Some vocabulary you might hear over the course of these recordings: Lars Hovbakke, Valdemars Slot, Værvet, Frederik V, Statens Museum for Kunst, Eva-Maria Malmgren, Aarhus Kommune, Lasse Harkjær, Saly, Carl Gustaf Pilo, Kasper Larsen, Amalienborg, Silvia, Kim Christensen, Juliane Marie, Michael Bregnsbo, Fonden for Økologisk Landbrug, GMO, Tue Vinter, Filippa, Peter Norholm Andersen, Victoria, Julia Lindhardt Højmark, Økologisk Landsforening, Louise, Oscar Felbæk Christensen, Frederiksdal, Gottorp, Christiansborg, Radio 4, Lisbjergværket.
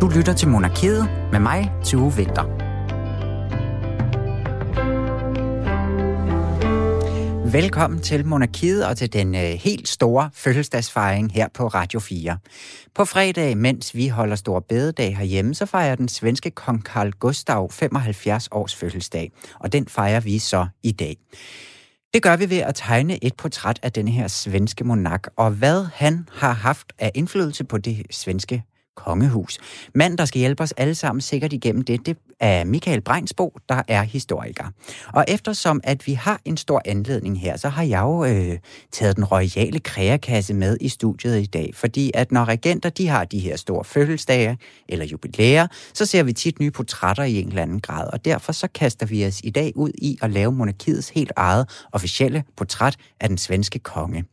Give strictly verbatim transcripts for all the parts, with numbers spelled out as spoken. Du lytter til Monarkiet med mig, Tue Vinter. Velkommen til Monarkiet og til den helt store fødselsdagsfejring her på Radio fire. På fredag, mens vi holder store bededag herhjemme, så fejrer den svenske kong Carl Gustaf femoghalvfjerds års fødselsdag, og den fejrer vi så i dag. Det gør vi ved at tegne et portræt af denne her svenske monark, og hvad han har haft af indflydelse på det svenske kongehus. Mand, der skal hjælpe os alle sammen sikkert igennem det, det er Michael Bregnsbo, der er historiker. Og eftersom at vi har en stor anledning her, så har jeg jo øh, taget den royale kreakasse med i studiet i dag, fordi at når regenter, de har de her store fødselsdage eller jubilæer, så ser vi tit nye portrætter i en eller anden grad, og derfor så kaster vi os i dag ud i at lave monarkiets helt eget officielle portræt af den svenske konge.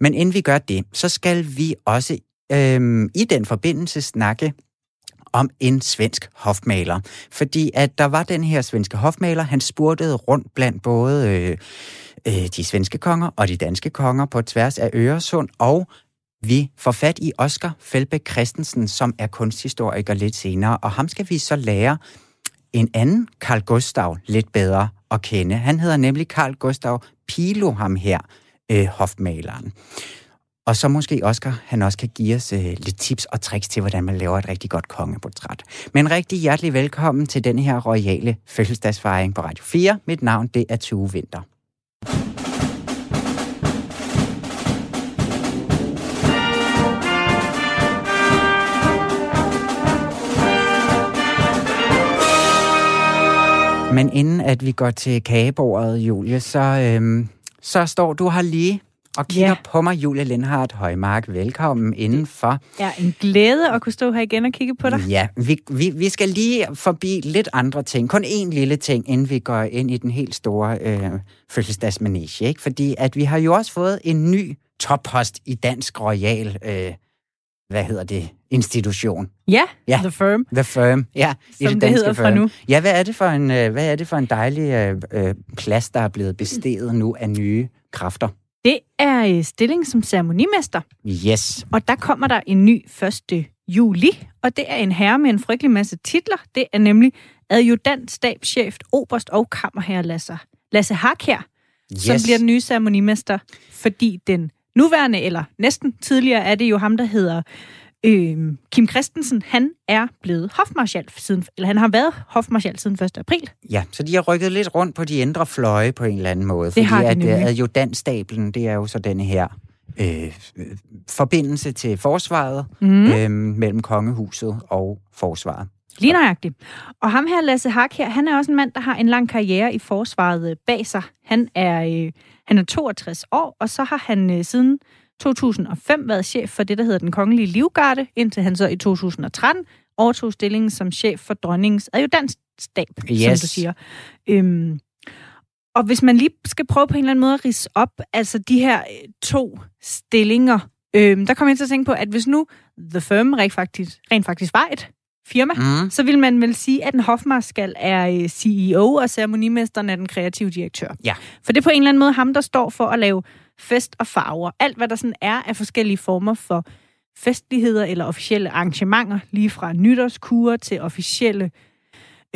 Men inden vi gør det, så skal vi også Øhm, i den forbindelse snakke om en svensk hofmaler. Fordi at der var den her svenske hofmaler, han spurtede rundt blandt både øh, øh, de svenske konger og de danske konger på tværs af Øresund, og vi får fat i Oscar Felbæk Christensen, som er kunsthistoriker lidt senere, og ham skal vi så lære en anden Carl Gustaf lidt bedre at kende. Han hedder nemlig Carl Gustaf Pilo, ham her, øh, hofmaleren. Og så måske Oscar, han også kan give os øh, lidt tips og tricks til, hvordan man laver et rigtig godt kongeportræt. Men rigtig hjertelig velkommen til den her royale fødselsdagsfejring på Radio fire. Mit navn, det er Tue Vinter. Men inden at vi går til kagebordet, Julie, så, øh, så står du her lige og kigger yeah. på mig, Julia Lindhardt Højmark. Velkommen indenfor. Ja, en glæde at kunne stå her igen og kigge på dig. Ja, vi, vi, vi skal lige forbi lidt andre ting. Kun én lille ting, inden vi går ind i den helt store øh, fødselsdagsmanege. Ikke? Fordi at vi har jo også fået en ny toppost i dansk royal, øh, hvad hedder det, institution. Ja, ja, The Firm. The Firm, ja. Som det, det hedder fra nu. Ja, hvad er det for en, øh, hvad er det for en dejlig øh, øh, plads, der er blevet besteget nu af nye kræfter? Det er stilling som ceremonimester. Yes. Og der kommer der en ny første juli, og det er en herre med en frygtelig masse titler. Det er nemlig adjudant, stabschef, oberst og kammerherre Lasse, Lasse Harkjær, yes. som bliver den nye ceremonimester, fordi den nuværende, eller næsten tidligere, er det jo ham, der hedder øh, Kim Christensen. Han er blevet hofmarskal siden, eller han har været hofmarskal siden første april. Ja, så de har rykket lidt rundt på de indre fløje på en eller anden måde. Det fordi har de at, nemlig. Adjudantstablen, det er jo så denne her øh, forbindelse til forsvaret mm. øh, mellem kongehuset og forsvaret. Lige nøjagtigt. Og ham her, Lasse Harkjær, han er også en mand, der har en lang karriere i forsvaret bag sig. Han er, øh, han er toogtres år, og så har han øh, siden to tusind og fem været chef for det, der hedder den kongelige livgarde, indtil han så i to tusind og tretten overtog stillingen som chef for dronningens adjudantstab, yes. som du siger. Øhm, og hvis man lige skal prøve på en eller anden måde at ridse op, altså de her to stillinger, øhm, der kommer jeg til at tænke på, at hvis nu The Firm rent faktisk, rent faktisk var et firma, mm. så vil man vel sige, at en hofmarskal er C E O, og ceremonimesteren er den kreative direktør. Ja. For det er på en eller anden måde ham, der står for at lave fest og farver. Alt, hvad der sådan er af forskellige former for festligheder eller officielle arrangementer, lige fra nytårskure til officielle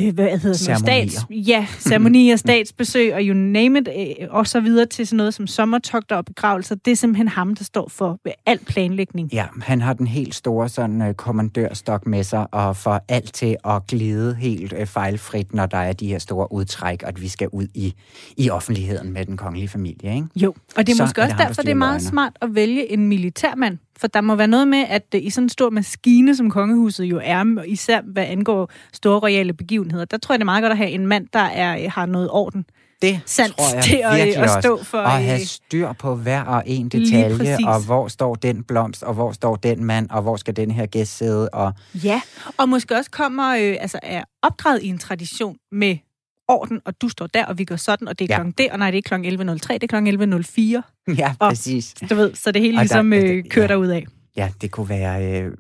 øh, hvad hedder ceremonier. Stats, ja, ceremonier, statsbesøg og you name it, øh, og så videre til sådan noget som sommertogter og begravelser. Det er simpelthen ham, der står for alt planlægning. Ja, han har den helt store sådan øh, kommandørstok med sig og får alt til at glide helt øh, fejlfrit, når der er de her store udtræk, og at vi skal ud i, i offentligheden med den kongelige familie, ikke? Jo, og det er så måske også er det derfor, ham, det er meget løgner. Smart at vælge en militærmand. For der må være noget med, at i sådan en stor maskine, som kongehuset jo er, især hvad angår store royale begivenheder, der tror jeg, det er meget godt at have en mand, der er, har noget orden. Det sans tror jeg til at, virkelig at stå for. Og øh, have styr på hver og en detalje, og hvor står den blomst, og hvor står den mand, og hvor skal den her gæst sidde. Og ja, og måske også kommer øh, altså, er opdraget i en tradition med orden, og du står der, og vi går sådan, og det er ja. Klokken der, og nej, det er klokken elleve nul tre, det er klokken elleve nul fire. Ja, og, præcis. Du ved, så det hele og ligesom der, øh, kører ja. Derudad. Ja, det kunne være... Øh...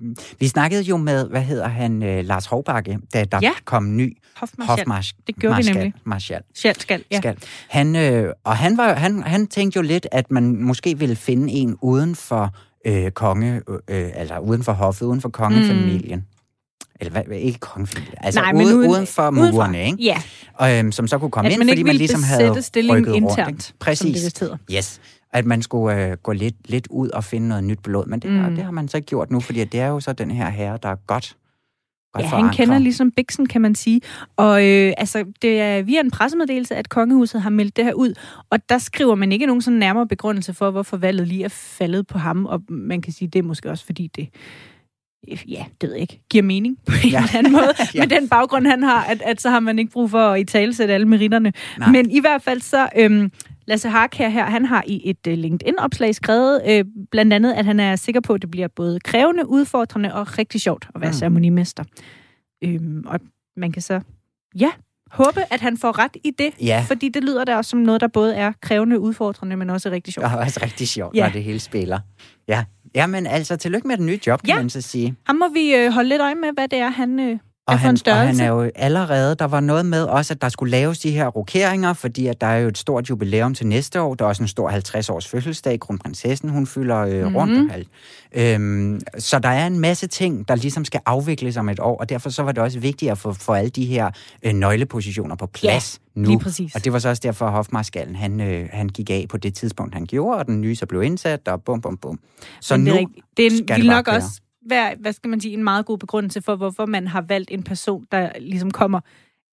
Vi snakkede jo med, hvad hedder han, øh, Lars Hovbakke, da der ja. Kom ny... Hofmarskal. Hofmarsk... Det gjorde Marskal. Vi nemlig. Marskal. Skal, ja. Skal. Han, øh, og han, var, han, han tænkte jo lidt, at man måske ville finde en uden for øh, konge, øh, altså uden for hoffet, uden for kongefamilien. Mm. eller hvad, ikke kongefamilie, altså nej, ude, uden, uden for murerne, ikke? Ja. Og, øhm, som så kunne komme at ind, man fordi man ligesom havde rykket internt, rundt. Præcis. Yes. At man skulle øh, gå lidt, lidt ud og finde noget nyt blod, men det, mm. og det har man så gjort nu, fordi det er jo så den her herre, der er godt. Ja, han kender ligesom biksen, kan man sige. Og øh, altså, det er via en pressemeddelelse, at kongehuset har meldt det her ud. Og der skriver man ikke nogen sådan nærmere begrundelse for, hvorfor valget lige er faldet på ham. Og man kan sige, det er måske også fordi det, ja, det ved jeg ikke, giver mening på en ja. eller anden måde. ja. Med den baggrund, han har, at, at så har man ikke brug for at italesætte alle meritterne. Nej. Men i hvert fald så... Øhm, Lasse Harkjær her, han har i et LinkedIn-opslag skrevet øh, blandt andet, at han er sikker på, at det bliver både krævende, udfordrende og rigtig sjovt at være mm. ceremonimester. Øhm, og man kan så, ja, håbe, at han får ret i det, ja. Fordi det lyder da også som noget, der både er krævende, udfordrende, men også rigtig sjovt. Og også rigtig sjovt, ja. Når det hele spiller. Ja, jamen altså, tillykke med den nye job, ja. Kan man så sige. Ham må vi øh, holde lidt øje med, hvad det er, han... Øh, Og han, og han er jo allerede, der var noget med også, at der skulle laves de her rokeringer, fordi at der er jo et stort jubilæum til næste år. Der er også en stor halvtreds-års fødselsdag. Kronprinsessen, hun fylder øh, mm-hmm. rundt. Øhm, så der er en masse ting, der ligesom skal afvikles om et år, og derfor så var det også vigtigt at få, få alle de her øh, nøglepositioner på plads ja, nu. Og det var så også derfor, at hofmarskallen, han, øh, han gik af på det tidspunkt, han gjorde, og den nye så blev indsat, og bum, bum, bum. Så det nu er, det er, skal det nok være. Også... Hvad, hvad skal man sige, en meget god begrundelse for, hvorfor man har valgt en person, der ligesom kommer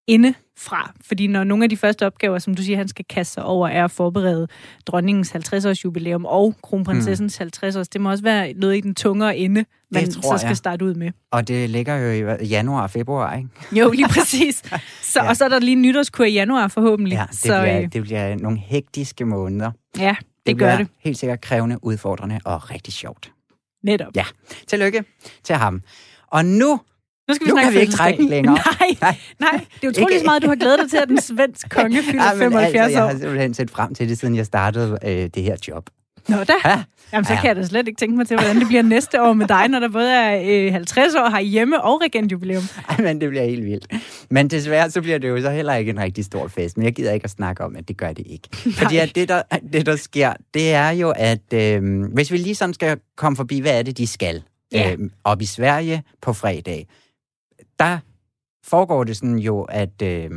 indefra. Fordi når nogle af de første opgaver, som du siger, han skal kaste sig over, er at forberede dronningens halvtreds-års jubilæum og kronprinsessens mm. halvtreds-års, det må også være noget i den tungere ende, man det tror så skal jeg. Starte ud med. Og det ligger jo i januar og februar, ikke? Jo, lige præcis. Så, ja. Og så er der lige nytårskur i januar forhåbentlig. Ja, det, så, bliver, øh... det bliver nogle hektiske måneder. Ja, det, det gør det. Helt sikkert krævende, udfordrende og rigtig sjovt. Netop. Ja, tillykke til ham. Og nu, nu, skal vi nu kan vi ikke trække den længere. Nej, nej, nej, det er utroligt meget, du har glædet dig til, at den svenske konge fylder ja, femoghalvfjerds altså, år. Jeg har simpelthen set frem til det, siden jeg startede øh, det her job. Nå da. Ja. Jamen, så ja. Kan jeg da slet ikke tænke mig til, hvordan det bliver næste år med dig, når der både er øh, halvtreds år herhjemme og regentjubilæum. Ej, men det bliver helt vildt. Men desværre, så bliver det jo så heller ikke en rigtig stor fest. Men jeg gider ikke at snakke om, at det gør det ikke. Nej. Fordi at det, der, det, der sker, det er jo, at øh, hvis vi lige sådan skal komme forbi, hvad er det, de skal ja. øh, op i Sverige på fredag, der foregår det sådan jo, at... Øh,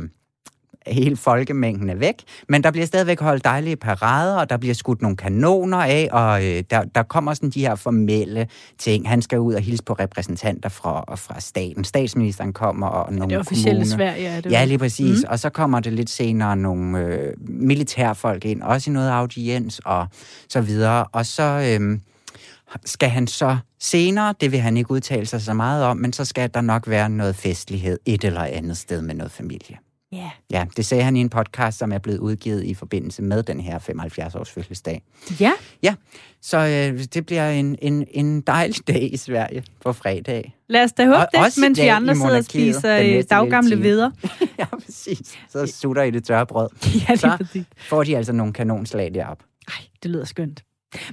hele folkemængden er væk, men der bliver stadigvæk holdt dejlige parader, og der bliver skudt nogle kanoner af, og øh, der, der kommer sådan de her formelle ting. Han skal ud og hilse på repræsentanter fra, og fra staten. Statsministeren kommer, og nogle det officielle Sverige, ja, det ja, lige præcis. Mm. Og så kommer det lidt senere nogle øh, militærfolk ind, også i noget audiens, og så videre. Og så øh, skal han så senere, det vil han ikke udtale sig så meget om, men så skal der nok være noget festlighed et eller andet sted med noget familie. Yeah. Ja, det sagde han i en podcast, som er blevet udgivet i forbindelse med den her femoghalvfjerds-års fødselsdag. Ja. Yeah. Ja, så øh, det bliver en, en, en dejlig dag i Sverige på fredag. Lad os da håbe og, det, mens vi andre sidder og spiser daggamle hveder. Ja, præcis. Så sutter i det tørre brød. Ja, det er præcis. Så får de altså nogle kanonslag deroppe. Ej, det lyder skønt.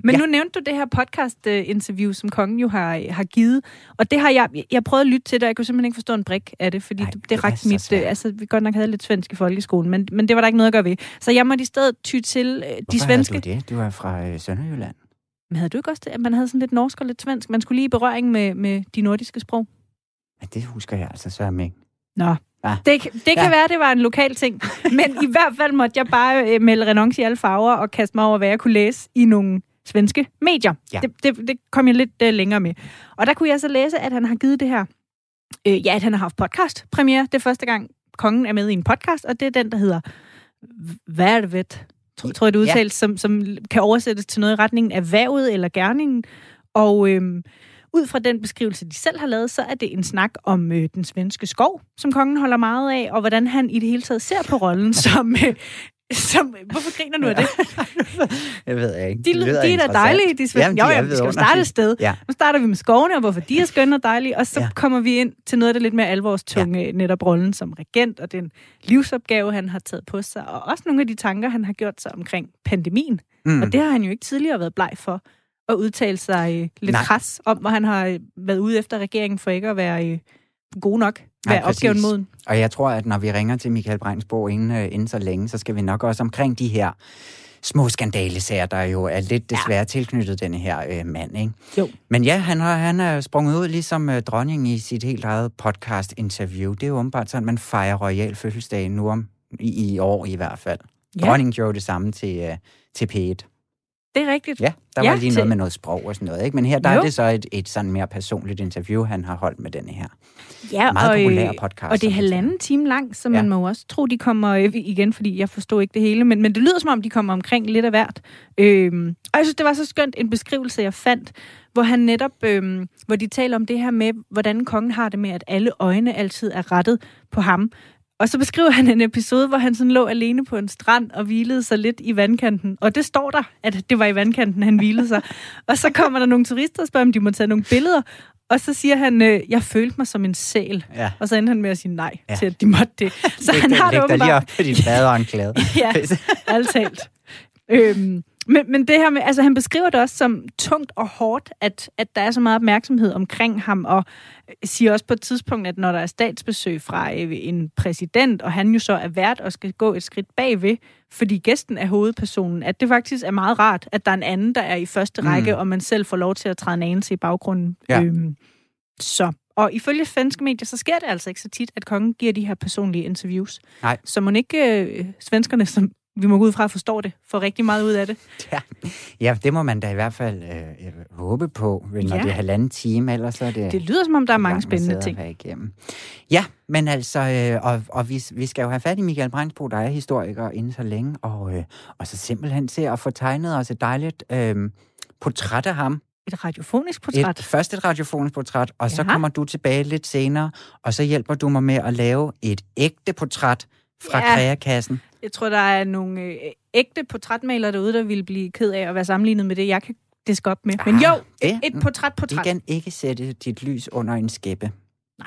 Men ja. Nu nævnte du det her podcast-interview, som kongen jo har, har givet, og det har jeg, jeg prøvet at lytte til det, og jeg kunne simpelthen ikke forstå en brik af det, fordi Ej, det, det rakte mit, altså vi godt nok havde lidt svensk i folkeskolen, men, men det var der ikke noget at gøre ved. Så jeg måtte i stedet ty til øh, de svenske... Hvorfor havde du det? Du var fra øh, Sønderjylland. Men havde du ikke også det, at man havde sådan lidt norsk og lidt svensk? Man skulle lige i berøring med, med de nordiske sprog. Ja, det husker jeg altså så ikke. Nå. Ja. Det, det kan ja. være, det var en lokal ting. Men i hvert fald måtte jeg bare øh, melde renonce i alle farver og kaste mig over, hvad jeg kunne læse i nogle svenske medier. Ja. Det, det, det kom jeg lidt øh, længere med. Og der kunne jeg så læse, at han har givet det her... Øh, ja, at han har haft podcast-premiere. Det er første gang, kongen er med i en podcast, og det er den, der hedder Værvet, tror, tror jeg, det udtales, ja. som, som kan oversættes til noget i retningen af Værvet eller Gerningen. Og... Øh, ud fra den beskrivelse, de selv har lavet, så er det en snak om øh, den svenske skov, som kongen holder meget af, og hvordan han i det hele taget ser på rollen som... Øh, som øh, hvorfor griner du af det? Jeg ved ikke. De, de, de er da dejlige, de svenske. Jo, ja, vi skal jo starte et sted. Ja. Nu starter vi med skovene, og hvorfor de er skønne og dejlige, og så ja. Kommer vi ind til noget af det lidt mere alvorstunge, ja. Netop rollen som regent, og den livsopgave, han har taget på sig, og også nogle af de tanker, han har gjort sig omkring pandemien. Mm. Og det har han jo ikke tidligere været bleg for. Og udtale sig lidt Nej. Kras om, hvor han har været ude efter regeringen for ikke at være god nok, være ja, opgaven moden. Og jeg tror, at når vi ringer til Michael Bregnsbo inden, inden så længe, så skal vi nok også omkring de her små skandalesager, der jo er lidt desværre ja. tilknyttet denne her øh, mand, ikke? Jo. Men ja, han har han er sprunget ud ligesom øh, dronningen i sit helt eget podcast-interview. Det er jo åbenbart sådan, man fejrer royal fødselsdag nu om i, i år i hvert fald. Ja. Dronningen gjorde det samme til, øh, til P et. Det er rigtigt. Ja, der var ja, lige noget til... med noget sprog og sådan noget, ikke? Men her der er det så et, et sådan mere personligt interview, han har holdt med denne her ja, meget og, populære podcast. Og det er halvanden time lang, så man ja. må også tro, de kommer igen, fordi jeg forstår ikke det hele, men, men det lyder som om, de kommer omkring lidt af hvert. Øhm, og jeg synes, det var så skønt en beskrivelse, jeg fandt, hvor han netop, øhm, hvor de taler om det her med, hvordan kongen har det med, at alle øjne altid er rettet på ham. Og så beskriver han en episode, hvor han sådan lå alene på en strand og hvilede sig lidt i vandkanten. Og det står der, at det var i vandkanten, han hvilede sig. Og så kommer der nogle turister og spørger, om de må tage nogle billeder. Og så siger han, jeg følte mig som en sæl. Ja. Og så endte han med at sige nej ja. til, at de måtte det. Så læg, han har læg, det åbenbart... Læg dig lige op på dit badeanklæde. Ja, altalt. øhm, men, men det her med... Altså, han beskriver det også som tungt og hårdt, at, at der er så meget opmærksomhed omkring ham, og siger også på et tidspunkt, at når der er statsbesøg fra en præsident, og han jo så er vært og skal gå et skridt bagved, fordi gæsten er hovedpersonen, at det faktisk er meget rart, at der er en anden, der er i første række, mm. og man selv får lov til at træde en anelse i baggrunden. Ja. Øhm, så. Og ifølge svenske medier, så sker det altså ikke så tit, at kongen giver de her personlige interviews. Nej. Så må ikke øh, svenskerne, som vi må gå ud fra at forstå det, får rigtig meget ud af det. Ja, ja det må man da i hvert fald øh, håbe på, når ja. det er halvanden time, ellers så er det... Det lyder, som om der er mange spændende ting. Ja, men altså, øh, og, og vi, vi skal jo have fat i Michael Bregnsbo, der er historiker inden så længe, og, øh, og så simpelthen til at få tegnet os et dejligt øh, portræt af ham. Et radiofonisk portræt. Et, først et radiofonisk portræt, og Jaha. så kommer du tilbage lidt senere, og så hjælper du mig med at lave et ægte portræt fra ja. kreakassen. Jeg tror, der er nogle øh, ægte portrætmalere derude, der ville blive ked af at være sammenlignet med det, jeg kan diske op med. Men ah, jo, et, et portræt-portræt. Du kan ikke sætte dit lys under en skæppe, Nej,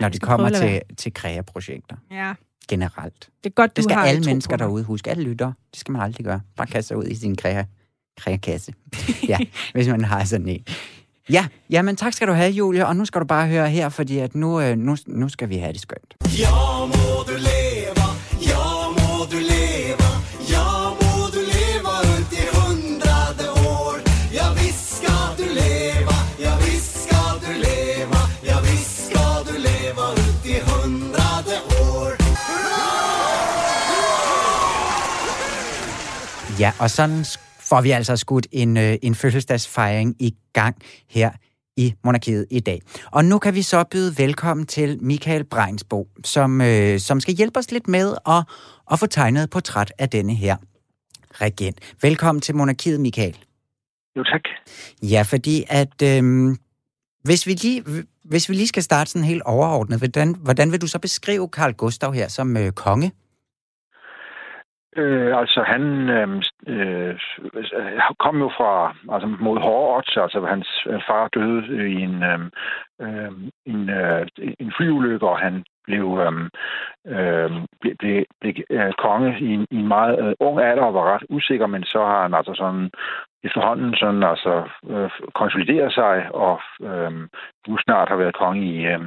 når det kommer til, til kreaprojekter. Ja. Generelt. Det er godt, det skal alle mennesker derude huske. Alle lyttere. Det skal man aldrig gøre. Bare kaste sig ud i sin krea, kreakasse. Ja, hvis man har sådan en. Ja, jamen tak skal du have, Julia. Og nu skal du bare høre her, fordi at nu, øh, nu, nu skal vi have det skønt. Ja, må du leve. Ja, og sådan får vi altså skudt en, øh, en fødselsdagsfejring i gang her i monarkiet i dag. Og nu kan vi så byde velkommen til Michael Bregnsbo, som, øh, som skal hjælpe os lidt med at, at få tegnet et portræt af denne her regent. Velkommen til monarkiet, Michael. Jo, tak. Ja, fordi at øh, hvis, vi lige, hvis vi lige skal starte sådan helt overordnet, hvordan, hvordan vil du så beskrive Carl Gustaf her som øh, konge? Øh, altså, han øh, kom jo fra, altså mod hårde odds, altså hans far døde i en, øh, en, øh, en flyulykke, og han blev, øh, blev, blev, blev konge i en, i en meget øh, ung alder og var ret usikker, men så har han altså sådan efterhånden sådan altså øh, konsolideret sig, og øh, nu snart har været konge i øh,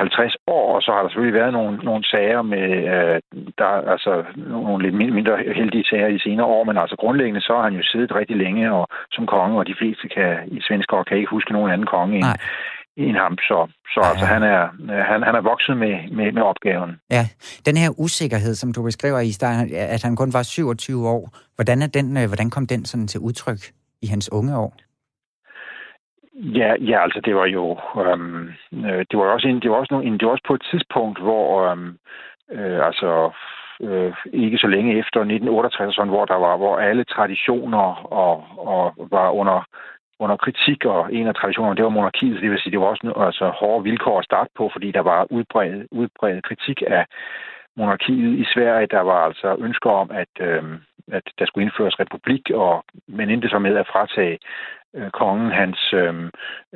halvtreds år, og så har der selvfølgelig været nogle, nogle sager med, øh, der altså nogle lidt mindre heldige sager i senere år, men altså grundlæggende så har han jo siddet rigtig længe og, som konge, og de fleste kan, i svenskere kan ikke huske nogen anden konge end, end ham, så, så altså, han, er, han, han er vokset med, med, med opgaven. Ja, den her usikkerhed, som du beskriver i starten, at han kun var syvogtyve år, hvordan, er den, hvordan kom den sådan til udtryk i hans unge år? Ja, ja, altså det var jo øhm, det var også en, det var også nogle, det var også på et tidspunkt, hvor øhm, øh, altså Øh, ikke så længe efter nitten otteogtres, sådan, hvor der var, hvor alle traditioner og, og var under under kritik, og en af traditionerne, det var monarkiet, så det vil sige, det var også altså, hårde vilkår at starte på, fordi der var udbredt, udbredt kritik af monarkiet i Sverige. Der var altså ønsker om, at, øh, at der skulle indføres republik, og men endte så med at fratage øh, kongen hans, øh,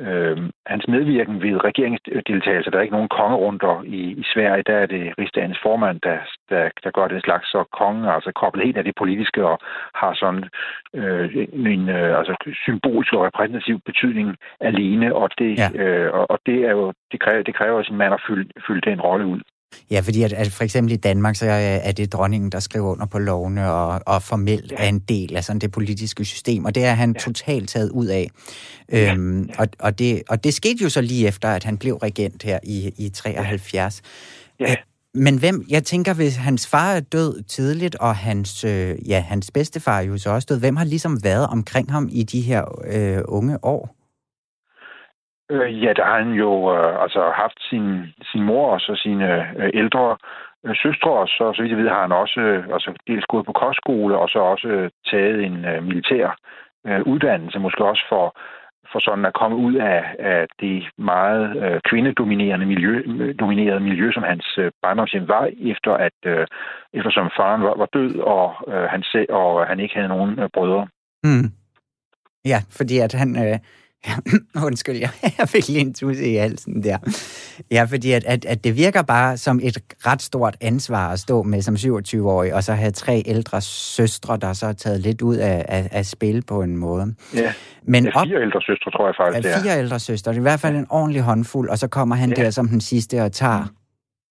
øh, hans medvirken ved regeringsdeltagelse. Der er ikke nogen kongerunder i, i Sverige. Der er det rigsdagens formand, der, der, der gør den slags, så kongen er altså koblet helt af det politiske og har sådan øh, en øh, altså symbolsk og repræsentativ betydning alene, og det, ja. øh, og, og det, er jo, det, kræver, det kræver sin mand at fylde, fylde den rolle ud. Ja, fordi at, at for eksempel i Danmark, så er det dronningen, der skriver under på lovene og, og formelt ja. er en del af sådan det politiske system, og det er han ja. totalt taget ud af. Ja. Øhm, og, og, det, og det skete jo så lige efter, at han blev regent her i, i treoghalvfjerds. Ja. Ja. Men hvem, jeg tænker, hvis hans far er død tidligt, og hans, øh, ja, hans bedstefar jo så også død, hvem har ligesom været omkring ham i de her øh, unge år? Øh, ja, der har han jo øh, altså haft sin, sin mor og så sine øh, ældre øh, søstre, og så, så vidt jeg ved, har han også øh, altså dels gået på kostskole, og så også øh, taget en øh, militær øh, uddannelse, måske også for... for sådan at komme ud af, af det meget øh, kvindedominerede miljø, dominerede miljø, som hans øh, barndomshjem var, efter at øh, eftersom faren var, var død, og, øh, han se, og han ikke havde nogen øh, brødre. Mm. Ja, fordi at han... Øh, ja, undskyld, jeg, jeg fik lige en tusse i halsen der. Ja, fordi at, at, at det virker bare som et ret stort ansvar at stå med som syvogtyve-årig, og så have tre ældre søstre, der så er taget lidt ud af, af, af spil på en måde. Ja, men op, fire ældre søstre, tror jeg faktisk, det er. Fire ældre søstre, det er i hvert fald en ordentlig håndfuld, og så kommer han ja. der som den sidste og tager,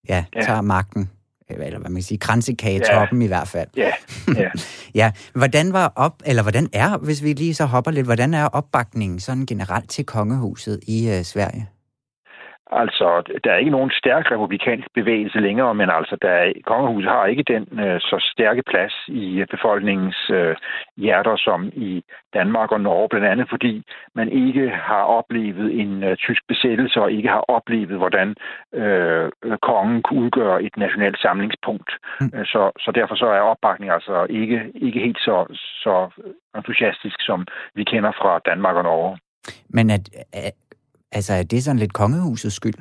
ja, ja. tager magten. Eller hvad man kan sige, kransekagettoppen ja. i hvert fald. Ja, ja. ja. Hvordan var op, eller hvordan er, hvis vi lige så hopper lidt, hvordan er opbakningen sådan generelt til kongehuset i øh, Sverige? Altså, der er ikke nogen stærk republikansk bevægelse længere, men altså, der er, kongehuset har ikke den øh, så stærke plads i befolkningens øh, hjerter som i Danmark og Norge, blandt andet fordi man ikke har oplevet en øh, tysk besættelse og ikke har oplevet, hvordan øh, kongen kunne udgøre et nationalt samlingspunkt. Mm. Så, så derfor så er opbakningen altså ikke, ikke helt så, så entusiastisk, som vi kender fra Danmark og Norge. Men at... at Altså, er det sådan lidt kongehusets skyld?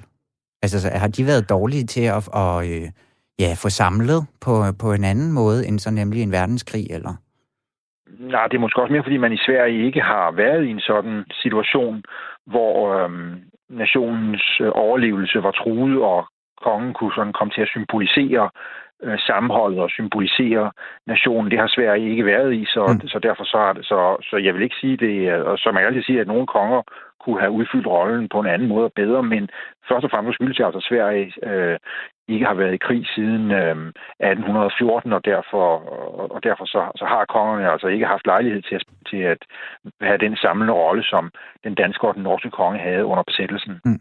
Altså, har de været dårlige til at, at, at ja, få samlet på, på en anden måde, end så nemlig en verdenskrig, eller? Nej, det er måske også mere, fordi man i Sverige ikke har været i en sådan situation, hvor øhm, nationens overlevelse var truet, og kongen kunne sådan komme til at symbolisere øh, sammenholdet og symbolisere nationen. Det har Sverige ikke været i, så, mm. så derfor så har det... Så, så jeg vil ikke sige det... Og så man kan altid sige, at nogle konger kunne have udfyldt rollen på en anden måde og bedre, men først og fremmest skyldes det altså, at Sverige øh, ikke har været i krig siden øh, atten fjorten, og derfor, og, og derfor så, så har kongerne altså ikke haft lejlighed til at, til at have den samlende rolle, som den danske og den norske konge havde under besættelsen. Mm.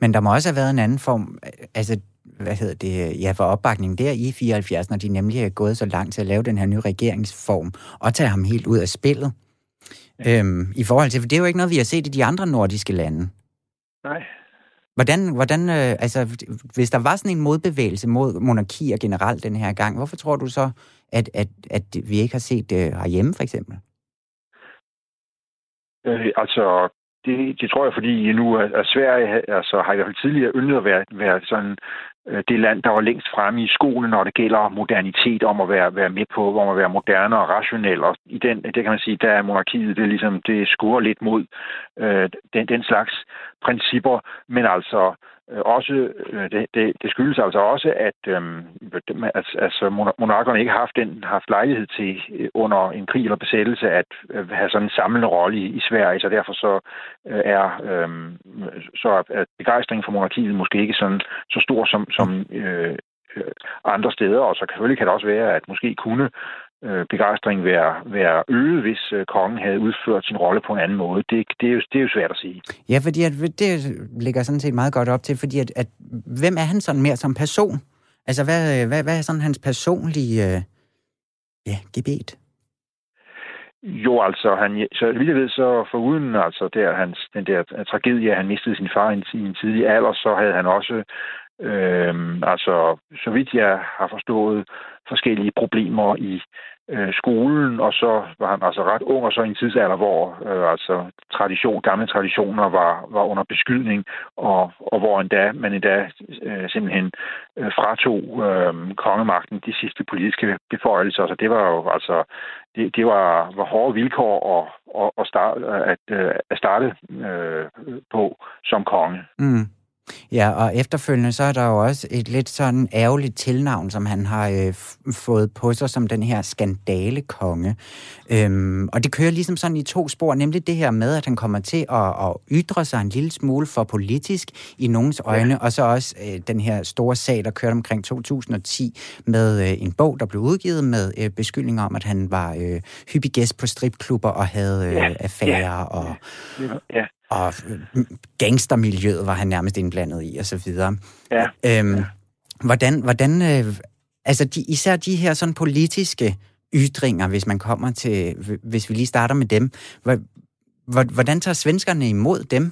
Men der må også have været en anden form, altså, hvad hedder det, ja, for opbakningen der i fireoghalvfjerds, når de nemlig er gået så langt til at lave den her nye regeringsform og tage ham helt ud af spillet. Ja. Øhm, i forhold til, for det er jo ikke noget, vi har set i de andre nordiske lande. Nej. Hvordan, hvordan øh, altså, hvis der var sådan en modbevægelse mod monarkier generelt den her gang, hvorfor tror du så, at, at, at vi ikke har set det øh, herhjemme, for eksempel? Øh, altså... Det, det tror jeg, fordi nu at Sverige altså, har i hvert fald tidligere yndet at være, være sådan, det land, der var længst fremme i skolen, når det gælder modernitet, om at være, være med på, om at være moderne og rationel. Og i den, det kan man sige, der er monarkiet, det, ligesom, det skurer lidt mod øh, den, den slags principper, men altså... Også, det, det, det skyldes altså også, at øhm, altså, monarkerne ikke har haft, den, haft lejlighed til under en krig eller besættelse at øh, have sådan en samlende rolle i, i Sverige, så derfor så, øh, er, øhm, så er begejstringen for monarkiet måske ikke sådan, så stor som, som øh, andre steder, og så selvfølgelig kan det også være, at måske kunne øh, begejstringen være, være øget, hvis øh, kongen havde udført sin rolle på en anden måde. Det, det, er jo, det er jo svært at sige. Ja, fordi at, det ligger sådan set meget godt op til, fordi at, at hvem er han sådan mere som person? Altså, hvad, hvad, hvad er sådan hans personlige øh, ja, gebet? Jo, altså, han, så vidt jeg ved, så foruden altså, der, hans, den der tragedie, at han mistede sin far i en tidlig alder, så havde han også Øhm, altså, så vidt jeg har forstået, forskellige problemer i øh, skolen, og så var han altså ret ung, og så i en tidsalder, hvor øh, altså tradition, gamle traditioner var, var under beskydning, og, og hvor endda, man endda øh, simpelthen øh, fratog øh, kongemagten de sidste politiske beføjelser. Så det var jo altså, det, det var, var hårde vilkår at, at, at starte, at, at starte øh, på som konge. Mm. Ja, og efterfølgende så er der jo også et lidt sådan ærgerligt tilnavn, som han har øh, f- fået på sig som den her skandalekonge. Øhm, og det kører ligesom sådan i to spor, nemlig det her med, at han kommer til at, at ytre sig en lille smule for politisk i nogens øjne, ja. Og så også øh, den her store sag, der kørte omkring to tusind og ti med øh, en bog, der blev udgivet med øh, beskyldninger om, at han var øh, hyppig gæst på stripklubber og havde øh, ja. affærer ja. og... Ja. og gangstermiljøet var han nærmest indblandet i, og så videre. Ja. Øhm, hvordan, hvordan øh, altså de, især de her sådan politiske ytringer, hvis man kommer til, hvis vi lige starter med dem, hvordan tager svenskerne imod dem?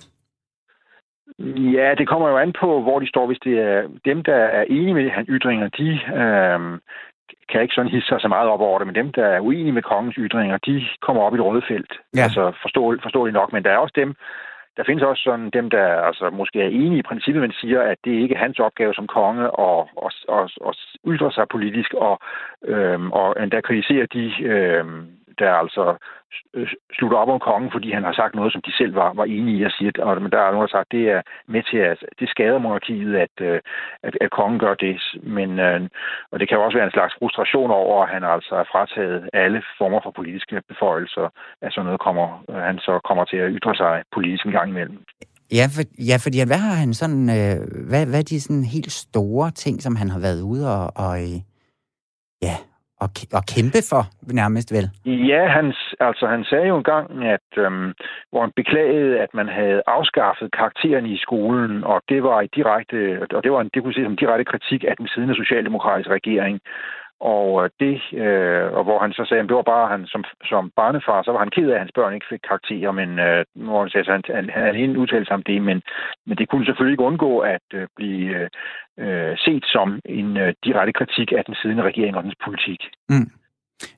Ja, det kommer jo an på, hvor de står. Hvis det er dem, der er enige med hans ytringer, de øh, kan ikke sådan hisse sig så meget op over det, men dem, der er uenige med kongens ytringer, de kommer op i et rødfelt. Ja. Altså forståeligt nok, men der er også dem, der findes også sådan dem, der altså, måske er enige i princippet, men siger, at det ikke er hans opgave som konge at, at, at, at ytre sig politisk, og, øhm, og endda kritiserer de, øhm, der altså slutter op om kongen, fordi han har sagt noget, som de selv var, var enige i at sige. Og der er nogen, der sagt, at det er med til, at det skader monarkiet, at, at, at kongen gør det. Men, øh, og det kan jo også være en slags frustration over, at han altså er frataget alle former for politiske beføjelser, at sådan noget kommer, han så kommer til at ytre sig politisk en gang imellem. Ja, for, ja fordi hvad har han sådan, øh, hvad, hvad er de sådan helt store ting, som han har været ude og, og ja... og kæmpe for, nærmest vel? Ja, han, altså, han sagde jo engang, at, øhm, hvor han beklagede, at man havde afskaffet karaktererne i skolen, og det var, et direkte, og det var en, det kunne ses som direkte kritik af den siddende socialdemokratiske regering. Og, det, øh, og hvor han så sagde, at det var bare, han som, som barnefar, så var han ked af, at hans børn ikke fik karakterer, men øh, hvor han sagde, han, han, han alene udtalte sig om det, men, men det kunne selvfølgelig ikke undgå at øh, blive øh, set som en øh, direkte kritik af den siddende regering og dens politik. Mm.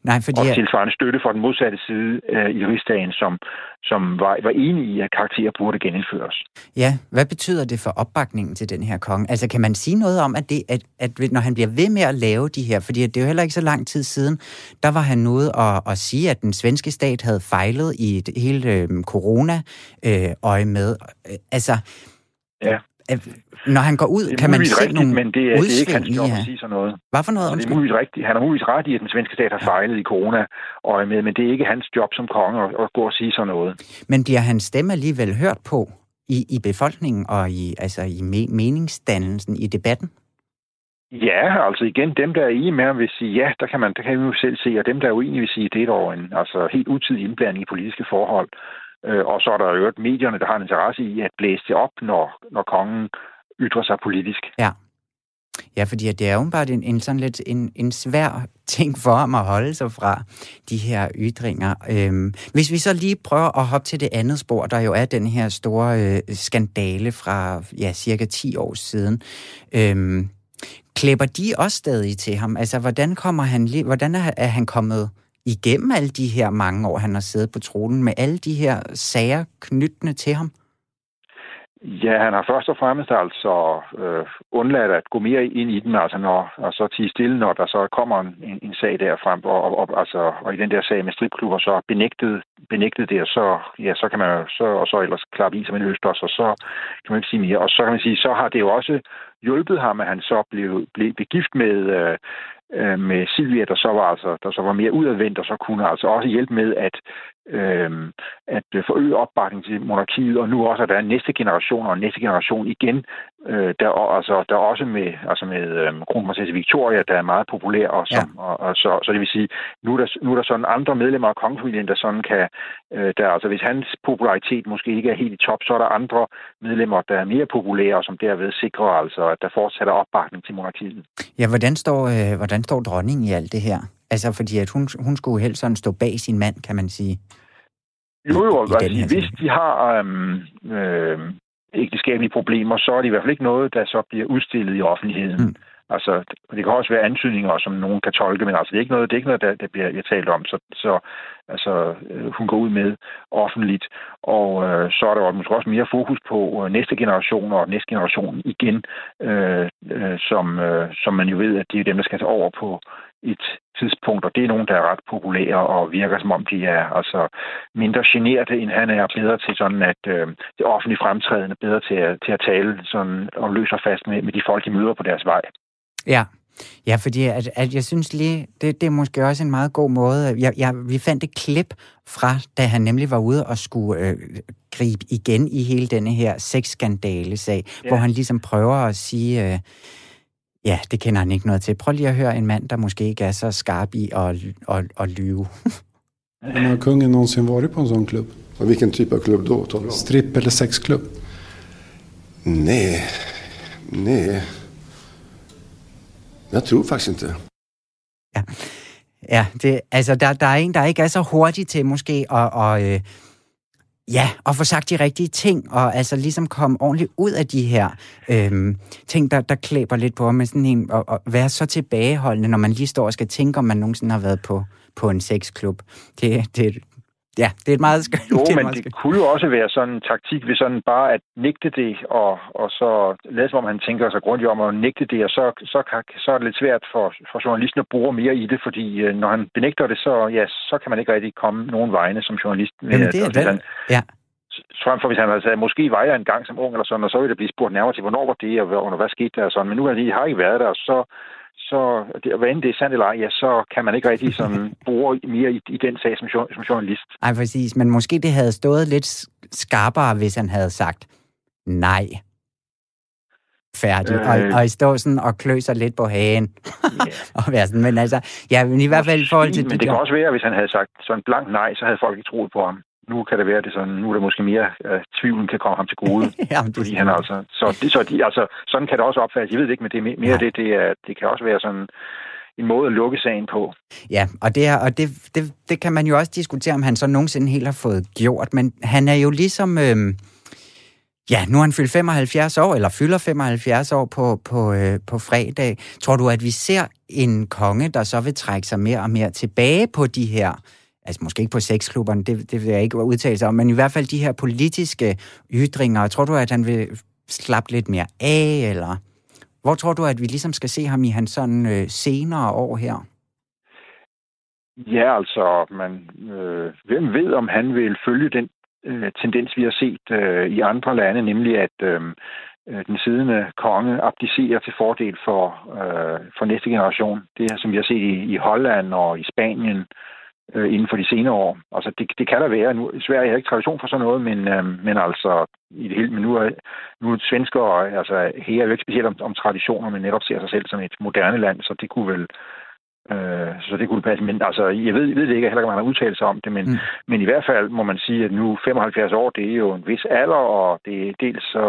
Nej, fordi... Og tilsvarende støtte fra den modsatte side øh, i rigsdagen, som, som var, var enige i, at karakterer burde genindføres. Ja, hvad betyder det for opbakningen til den her konge? Altså, kan man sige noget om, at, det, at, at når han bliver ved med at lave de her, fordi det er jo heller ikke så lang tid siden, der var han ude og, og sige, at den svenske stat havde fejlet i det hele øh, corona-øje med. Altså... Ja. Når han går ud, kan man se rigtigt, nogle men det er, det er ikke hans job at sige sådan noget. Hvad for noget? Det er muligvis rigtigt. Han har muligvis ret i, at den svenske stat har fejlet i corona, og med, men det er ikke hans job som konge at, at gå og sige sådan noget. Men bliver hans stemme alligevel hørt på i, i befolkningen og i, altså i meningsdannelsen, i debatten? Ja, altså igen, dem der er enige med ham vil sige, ja, der kan man, der kan vi jo selv se, og dem der er uenige vil sige, det er dog en altså, helt utidig indblanding i politiske forhold. Og så er der jo medierne, der har en interesse i at blæse det op, når, når kongen ytrer sig politisk. Ja, ja fordi det er jo bare en, en, sådan lidt en, en svær ting for ham at holde sig fra, de her ytringer. Øhm, hvis vi så lige prøver at hoppe til det andet spor, der jo er den her store øh, skandale fra ja, cirka ti år siden. Øhm, klæber de også stadig til ham? Altså, hvordan, kommer han, hvordan er han kommet... igennem alle de her mange år, han har siddet på tronen, med alle de her sager knyttende til ham? Ja, han har først og fremmest altså øh, undladt at gå mere ind i den, altså når, og så tige stille, når der så kommer en, en sag derfrem, og, og, og, altså, og i den der sag med stripklubber, så benægtet, benægtet det, og så, ja, så kan man så, og så ellers klappe i som en østers, og så kan man ikke sige mere. Og så kan man sige, så har det jo også hjulpet ham, at han så blev, blev begift med... Øh, med Silvia, der så var altså der så var mere udadvendt, og så kunne han altså også hjælpe med at øh, at forøge opbakningen til monarkiet, og nu også at der er næste generation og næste generation igen øh, der altså der også med altså med øh, kronprinsesse Victoria, der er meget populær og, som, ja. og, og så så det vil sige nu er der nu er der sådan andre medlemmer af kongefamilien, der sådan kan øh, der altså hvis hans popularitet måske ikke er helt i top, så er der andre medlemmer, der er mere populære, og som derved sikrer altså at der fortsætter opbakning til monarkiet. Ja, hvordan står øh, hvordan Hvordan står dronningen i alt det her? Altså, fordi at hun, hun skulle helst sådan stå bag sin mand, kan man sige. Jo, jo, altså, hvis de har øhm, øh, ægteskabelige problemer, så er det i hvert fald ikke noget, der så bliver udstillet i offentligheden. Mm. Altså, det kan også være antydninger, som nogen kan tolke, men altså, det er ikke noget, det er ikke noget der, der bliver jeg talt om. Så, så altså, øh, hun går ud med offentligt, og øh, så er der måske også mere fokus på øh, næste generation og næste generation igen, øh, øh, som, øh, som man jo ved, at det er dem, der skal tage over på et tidspunkt, og det er nogen, der er ret populære og virker, som om de er altså mindre generte, end han er, bedre til sådan, at øh, det offentlige fremtrædende er bedre til at, til at tale sådan, og løser fast med, med de folk, de møder på deres vej. Ja, ja fordi at, at jeg synes lige, det, det er måske også en meget god måde. Jeg, jeg, vi fandt et klip fra, da han nemlig var ude og skulle øh, gribe igen i hele denne her sexskandale-sag, ja. Hvor han ligesom prøver at sige... Øh, Ja, det kender han ikke noget til. Prøv lige at høre en mand, der måske ikke er så skarp i at, at, at lyve. Har kungen nogensinde været på en sådan klub? Og hvilken type af klub då? Taler du om? Strip- eller sexklub? Nej, nej. Jeg tror faktisk ikke. Ja, ja det, altså der, der er en, der ikke er så hurtig til måske at... Og, øh, Ja, og få sagt de rigtige ting, og altså ligesom komme ordentligt ud af de her øhm, ting, der, der klæber lidt på med sådan en, og, og være så tilbageholdende, når man lige står og skal tænke, om man nogensinde har været på, på en sexklub. Det, det, ja, det er et meget skønt. Jo, det men det skønt. Kunne jo også være sådan en taktik ved sådan bare at nægte det, og, og så lad som om han tænker sig grundigt om at nægte det, og så, så, kan, så er det lidt svært for, for journalisten at bruge mere i det, fordi når han benægter det, så, ja, så kan man ikke rigtig komme nogen vegne som journalist. Med, Jamen det er vel, ja. Frem for, hvis han havde sagt, måske var jeg en gang som ung, eller sådan, og så ville det blive spurgt nærmere til, hvornår var det, og hvad, hvad skete der, og sådan. Men nu har jeg ikke været der, og så... så hvad end det er sandt eller ej, ja, så kan man ikke rigtig sådan, bruge mere i, i den sag som, som journalist. Ej, præcis. Men måske det havde stået lidt skarpere, hvis han havde sagt nej. Færdig. Øh... Og, og I står sådan og kløser lidt på hagen. Yeah. Sådan, men altså, ja, men i hvert fald i forhold til... Men det, det kan også være, hvis han havde sagt sådan blank nej, så havde folk ikke troet på ham. Nu kan det være, det sådan, nu er der måske mere øh, tvivlen kan komme ham til gode. Jamen, det fordi han altså, så, det, så de, altså, sådan kan det også opfattes. Jeg ved ikke, men det er mere det, det, er, det kan også være sådan en måde at lukke sagen på. Ja, og, det, er, og det, det, det kan man jo også diskutere, om han så nogensinde helt har fået gjort, men han er jo ligesom, øh, ja, nu er han fyldt femoghalvfjerds år, eller fylder femoghalvfjerds år på, på, øh, på fredag. Tror du, at vi ser en konge, der så vil trække sig mere og mere tilbage på de her... altså måske ikke på sexklubberne, det, det vil jeg ikke udtale sig om, men i hvert fald de her politiske ytringer. Tror du, at han vil slappe lidt mere af, eller hvor tror du, at vi ligesom skal se ham i hans sådan øh, senere år her? Ja, altså, man, øh, hvem ved, om han vil følge den øh, tendens, vi har set øh, i andre lande, nemlig at øh, den siddende konge abdicerer til fordel for, øh, for næste generation. Det her, som vi har set i, i Holland og i Spanien, inden for de senere år. Altså, det, det kan der være. Nu, Sverige har ikke tradition for sådan noget, men, øh, men altså, i det hele, men nu er, nu er svenskere, altså, her er jo ikke specielt om, om traditioner, men netop ser sig selv som et moderne land, så det kunne vel, øh, så det kunne passe. Men altså, jeg ved, jeg ved det ikke, heller ikke, om han har udtalt sig om det, men, mm. men i hvert fald må man sige, at nu femoghalvfjerds år, det er jo en vis alder, og det dels så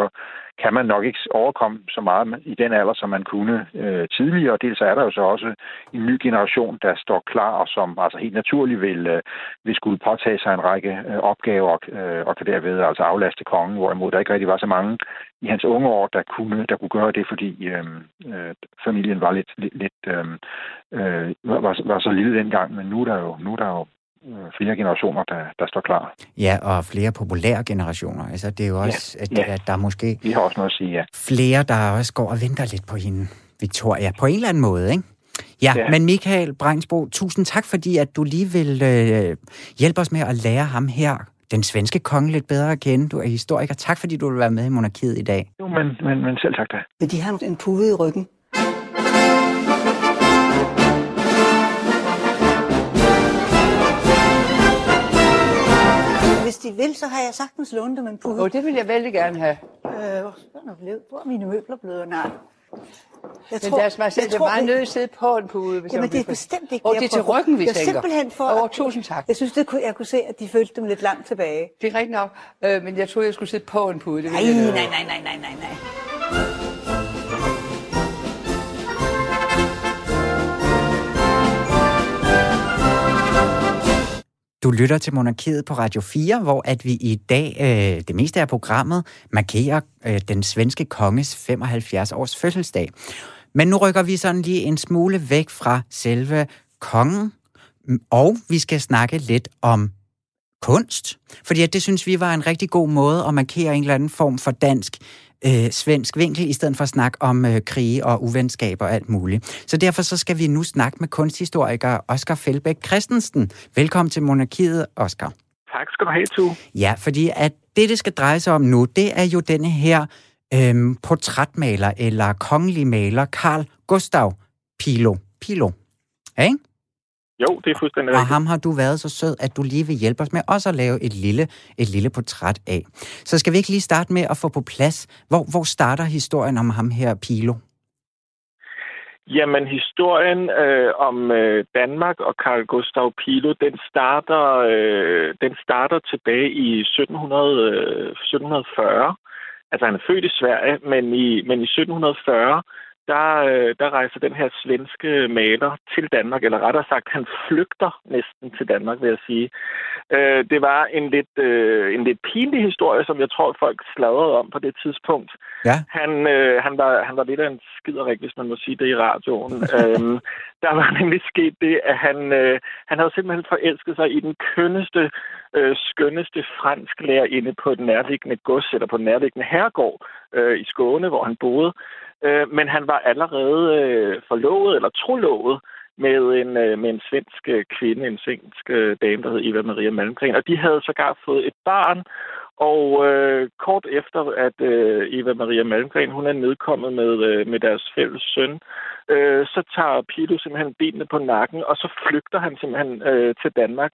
kan man nok ikke overkomme så meget i den alder, som man kunne øh, tidligere. Og dels er der jo så også en ny generation, der står klar, og som altså helt naturligt vil, øh, vil skulle påtage sig en række øh, opgaver, øh, og kan derved altså aflaste kongen, hvorimod der ikke rigtig var så mange i hans unge år, der kunne, der kunne gøre det, fordi øh, øh, familien var lidt, lidt, lidt øh, øh, var, var så lille dengang, men nu er der jo, nu er der jo flere generationer, der, der står klar. Ja, og flere populære generationer. Altså, det er jo også, ja, at, ja. At der måske... Vi har også noget at sige, ja. Flere, der også går og venter lidt på hende, Victoria, på en eller anden måde, ikke? Ja, ja. Men Michael Bregnsbo, tusind tak, fordi at du lige vil øh, hjælpe os med at lære ham her, den svenske konge, lidt bedre at kende. Du er historiker. Tak, fordi du vil være med i Monarkiet i dag. Jo, men, men, men selv tak da. Men de har en pude i ryggen. Hvis de vil, så har jeg sagtens lånet dem en pude. Åh, det vil jeg vældig gerne have. Øh, hvor er mine møbler blevet? Nej. Jeg tror, men mig selv, jeg tror, det er meget nødt til at sidde på en pude. Hvis jamen, det er bestemt ikke. Og det er til ryggen, vi jeg tænker. Simpelthen for... Over tusind tak. Jeg synes, det kunne, jeg kunne se, at de følte dem lidt langt tilbage. Det er rigtigt nok. Øh, men jeg troede, jeg skulle sidde på en pude. Det nej, nej, nej, nej, nej, nej, nej. Du lytter til Monarkiet på Radio fire, hvor at vi i dag, øh, det meste af programmet, markerer øh, den svenske konges femoghalvfjerds års fødselsdag. Men nu rykker vi sådan lige en smule væk fra selve kongen, og vi skal snakke lidt om kunst. Fordi at det synes vi var en rigtig god måde at markere en eller anden form for dansk øh, svensk vinkel, i stedet for at snakke om øh, krige og uvenskab og alt muligt. Så derfor så skal vi nu snakke med kunsthistoriker Oscar Felbæk Christensen. Velkommen til Monarkiet, Oscar. Tak skal du have, Tue. Ja, fordi at det, det skal dreje sig om nu, det er jo denne her øh, portrætmaler eller kongelig maler, Carl Gustaf Pilo. Pilo, ja, ikke? Jo, det er fuldstændig rigtigt. Og ham har du været så sød, at du lige vil hjælpe os med også at lave et lille, et lille portræt af. Så skal vi ikke lige starte med at få på plads, hvor, hvor starter historien om ham her, Pilo? Jamen, historien øh, om øh, Danmark og Carl Gustaf Pilo, den starter, øh, den starter tilbage i sytten hundrede, øh, sytten fyrre. Altså, han er født i Sverige, men i, men i sytten fyrre... Der, der rejser den her svenske maler til Danmark, eller rettere sagt, han flygter næsten til Danmark, vil jeg sige. Det var en lidt, en lidt pinlig historie, som jeg tror, folk sladrede om på det tidspunkt. Ja. Han, han, var, han var lidt af en skiderik, hvis man må sige det i radioen. Der var nemlig sket det, at han, han havde simpelthen forelsket sig i den kønneste, skønneste fransklærerinde på den nærliggende gods, eller på den nærliggende herregård i Skåne, hvor han boede. Men han var allerede forlovet, eller trolovet, med en, med en svensk kvinde, en svensk dame, der hed Eva-Maria Malmgren. Og de havde sågar fået et barn, og øh, kort efter, at øh, Eva-Maria Malmgren, hun er nedkommet med, øh, med deres fælles søn, øh, så tager Pilo simpelthen benene på nakken, og så flygter han simpelthen øh, til Danmark.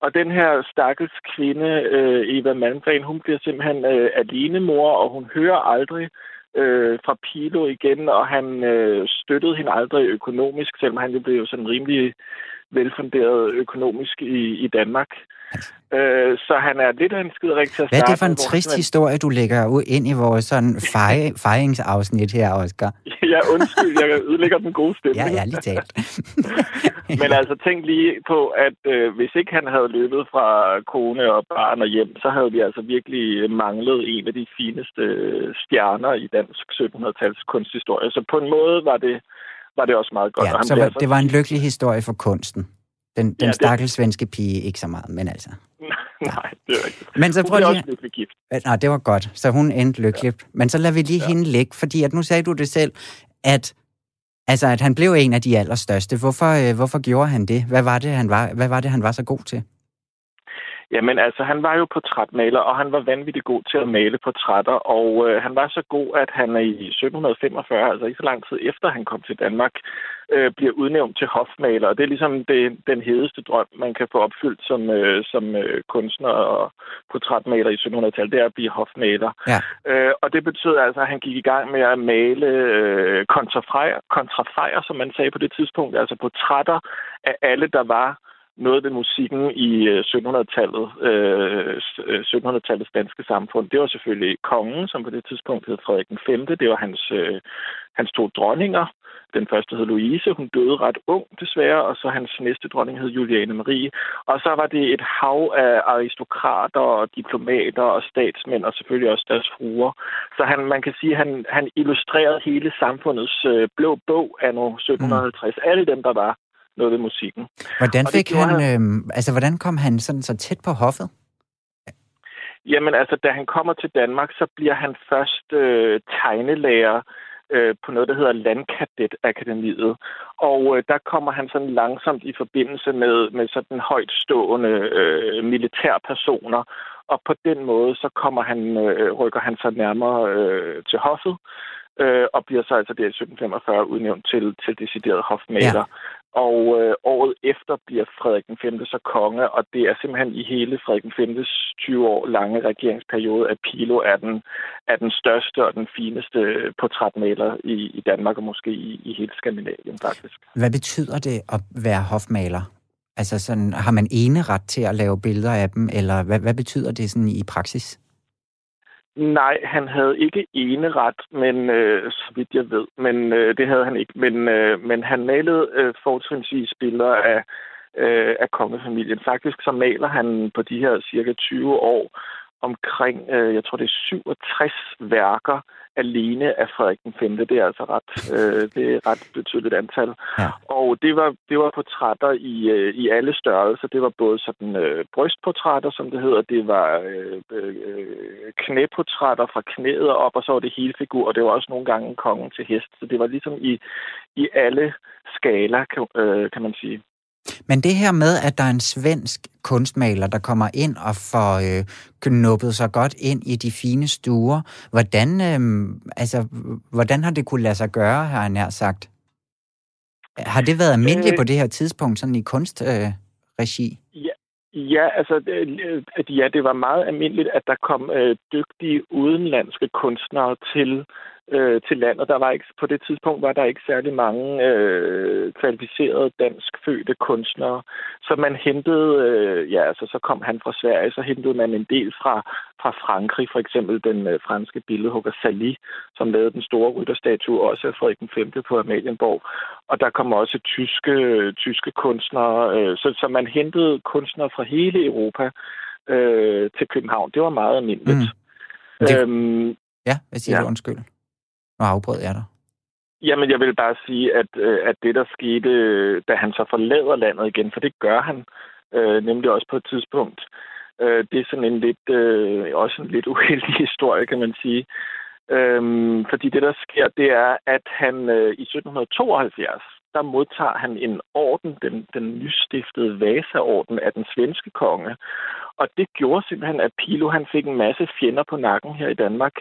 Og den her stakkels kvinde, øh, Eva Malmgren, hun bliver simpelthen øh, alenemor, og hun hører aldrig Øh, fra Pilo igen, og han øh, støttede hende aldrig økonomisk, selvom han jo blev jo sådan rimelig velfunderet økonomisk i, i Danmark. Altså. Øh, så han er lidt af en skiderik til at Hvad starte. Hvad er det for en trist man... historie, du lægger ud ind i vores sådan feje, fejingsafsnit her, Oscar? Ja, undskyld, jeg ødelægger den gode stemning. Ja, ærligt talt. Men altså, tænk lige på, at øh, hvis ikke han havde løbet fra kone og barn og hjem, så havde vi altså virkelig manglet en af de fineste stjerner i dansk sytten hundrede-tals kunsthistorie. Så på en måde var det var det også meget godt. Ja, så var, det var en lykkelig historie for kunsten. Den, den ja, stakkels svenske pige, ikke så meget, men altså... Nej, det er rigtigt. Men så prøv lige... også lykkelig gift. Nej, det var godt, så hun endte lykkeligt. Ja. Men så lader vi lige ja. hende ligge, fordi at nu sagde du det selv, at, altså, at han blev en af de allerstørste. Hvorfor, øh, hvorfor gjorde han det? Hvad var det, han var, hvad var det, han var så god til? Jamen altså, han var jo portrætmaler, og han var vanvittigt god til at male portrætter, og øh, han var så god, at han i sytten femogfyrre, altså ikke så lang tid efter han kom til Danmark, øh, bliver udnævnt til hofmaler, og det er ligesom det, den hedeste drøm, man kan få opfyldt som, øh, som øh, kunstner og portrætmaler i sytten hundrede-tallet, det er at blive hofmaler. Ja. Øh, og det betød altså, at han gik i gang med at male øh, kontrafejer, som man sagde på det tidspunkt, altså portrætter af alle, der var noget ved musikken i sytten hundrede-tallet, øh, sytten hundrede-tallets danske samfund. Det var selvfølgelig kongen, som på det tidspunkt hed Frederik den femte. Det var hans, øh, hans to dronninger. Den første hed Louise, hun døde ret ung desværre, og så hans næste dronning hed Juliane Marie. Og så var det et hav af aristokrater og diplomater og statsmænd, og selvfølgelig også deres fruer. Så han, man kan sige, at han, han illustrerede hele samfundets øh, blå bog anno sytten halvtreds. Mm. Alle dem, der var noget ved musikken. Hvordan fik han, han... Øh, altså, hvordan kom han sådan så tæt på hoffet? Jamen, altså, da han kommer til Danmark, så bliver han først øh, tegnelærer øh, på noget, der hedder Landkadetakademiet. Og øh, der kommer han sådan langsomt i forbindelse med, med sådan højtstående øh, militærpersoner, og på den måde, så kommer han, øh, rykker han sig nærmere øh, til hoffet, øh, og bliver så altså der i sytten femogfyrre udnævnt til, til decideret hofmaler. Ja. Og øh, året efter bliver Frederik den femte så konge, og det er simpelthen i hele Frederik den femtes tyve år lange regeringsperiode, at Pilo er den, er den største og den fineste portrætmaler i, i Danmark, og måske i, i hele Skandinavien faktisk. Hvad betyder det at være hofmaler? Altså sådan, har man eneret til at lave billeder af dem, eller hvad, hvad betyder det sådan i praksis? Nej, han havde ikke eneret, men øh, så vidt jeg ved, men øh, det havde han ikke. Men, øh, men han malede øh, fortrinsvis billeder af, øh, af kongefamilien. Faktisk så maler han på de her cirka tyve år omkring, øh, jeg tror det er syvogtres værker alene af Frederik den femte. Det er altså ret, øh, det er ret betydeligt antal. Ja. Og det var, det var portrætter i, øh, i alle størrelser. Det var både sådan øh, brystportrætter, som det hedder. Det var øh, øh, knæportrætter fra knæet op, og så var det hele figur. Og det var også nogle gange kongen til hest. Så det var ligesom i, i alle skaler, kan, øh, kan man sige. Men det her med, at der er en svensk kunstmaler, der kommer ind og får øh, knuppet sig godt ind i de fine stuer, hvordan, øh, altså, hvordan har det kunne lade sig gøre, har jeg nær sagt? Har det været almindeligt øh, på det her tidspunkt, sådan i kunstregi? Øh, ja. Ja, altså, ja, det var meget almindeligt, at der kom øh, dygtige udenlandske kunstnere til, øh, til landet. Der var ikke, på det tidspunkt var der ikke særlig mange øh, kvalificerede danskfødte kunstnere. Så man hentede, øh, ja, altså, så kom han fra Sverige, så hentede man en del fra, fra Frankrig, for eksempel den øh, franske billedhugger Saly, som lavede den store rytterstatue også af Frederik den femte på Amalienborg. Og der kom også tyske, øh, tyske kunstnere, øh, så, så man hentede kunstnere fra hele Europa øh, til København. Det var meget almindeligt. Mm. Det, øhm, ja, jeg siger ja. Du undskyld. Nu afbrød jeg dig. Jamen, jeg vil bare sige, at, at det, der skete, da han så forlader landet igen, for det gør han øh, nemlig også på et tidspunkt, øh, det er sådan en lidt, øh, også en lidt uheldig historie, kan man sige. Øh, fordi det, der sker, det er, at han øh, i sytten tooghalvfjerds, der modtager han en orden, den, den nystiftede Vasa-orden af den svenske konge. Og det gjorde simpelthen, at Pilo han fik en masse fjender på nakken her i Danmark.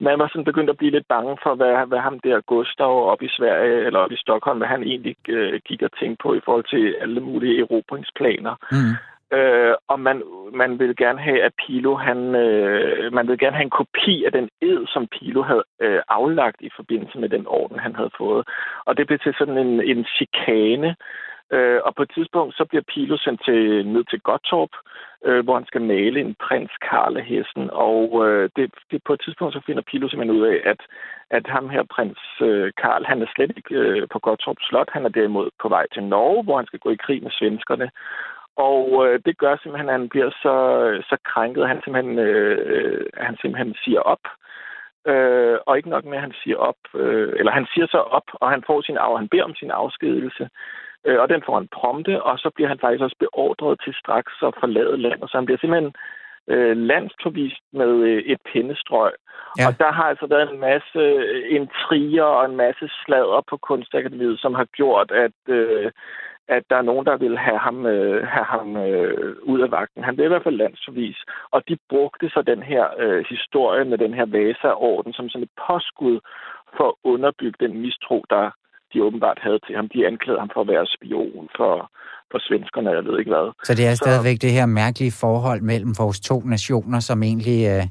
Man var sådan begyndt at blive lidt bange for, hvad, hvad ham der Gustav op i Sverige eller op i Stockholm, hvad han egentlig øh, gik og tænkte på i forhold til alle mulige erobringsplaner. Mm. Øh, og man, man ville gerne have, at Pilo, han, øh, man ville gerne have en kopi af den ed, som Pilo havde øh, aflagt i forbindelse med den orden, han havde fået. Og det blev til sådan en, en chikane. Øh, og på et tidspunkt, så bliver Pilo sendt til, ned til Gottorp, øh, hvor han skal male en prins, Carl af Hessen. Og øh, det, det, på et tidspunkt, så finder Pilo simpelthen ud af, at, at ham her, prins øh, Carl, han er slet ikke øh, på Gottorp Slot. Han er derimod på vej til Norge, hvor han skal gå i krig med svenskerne. Og øh, det gør simpelthen, at han bliver så, så krænket, at han simpelthen, øh, han simpelthen siger op. Øh, og ikke nok med, at han siger op. Øh, eller han siger så op, og han, får sin, han beder om sin afskedelse. Øh, og den får han prompte, og så bliver han faktisk også beordret til straks at forlade landet. Så han bliver simpelthen øh, landsforvist med øh, et pindestrøg. Ja. Og der har altså været en masse intriger og en masse sladder på Kunstakademiet, som har gjort, at... Øh, at der er nogen, der ville have ham, øh, have ham øh, ud af vagten. Han blev i hvert fald landsforvis, og de brugte så den her øh, historie med den her Vasa-orden som sådan et påskud for at underbygge den mistro, der de åbenbart havde til ham. De anklagede ham for at være spion for, for svenskerne, jeg ved ikke hvad. Så det er så... stadigvæk det her mærkelige forhold mellem vores to nationer, som egentlig... Øh... Yeah.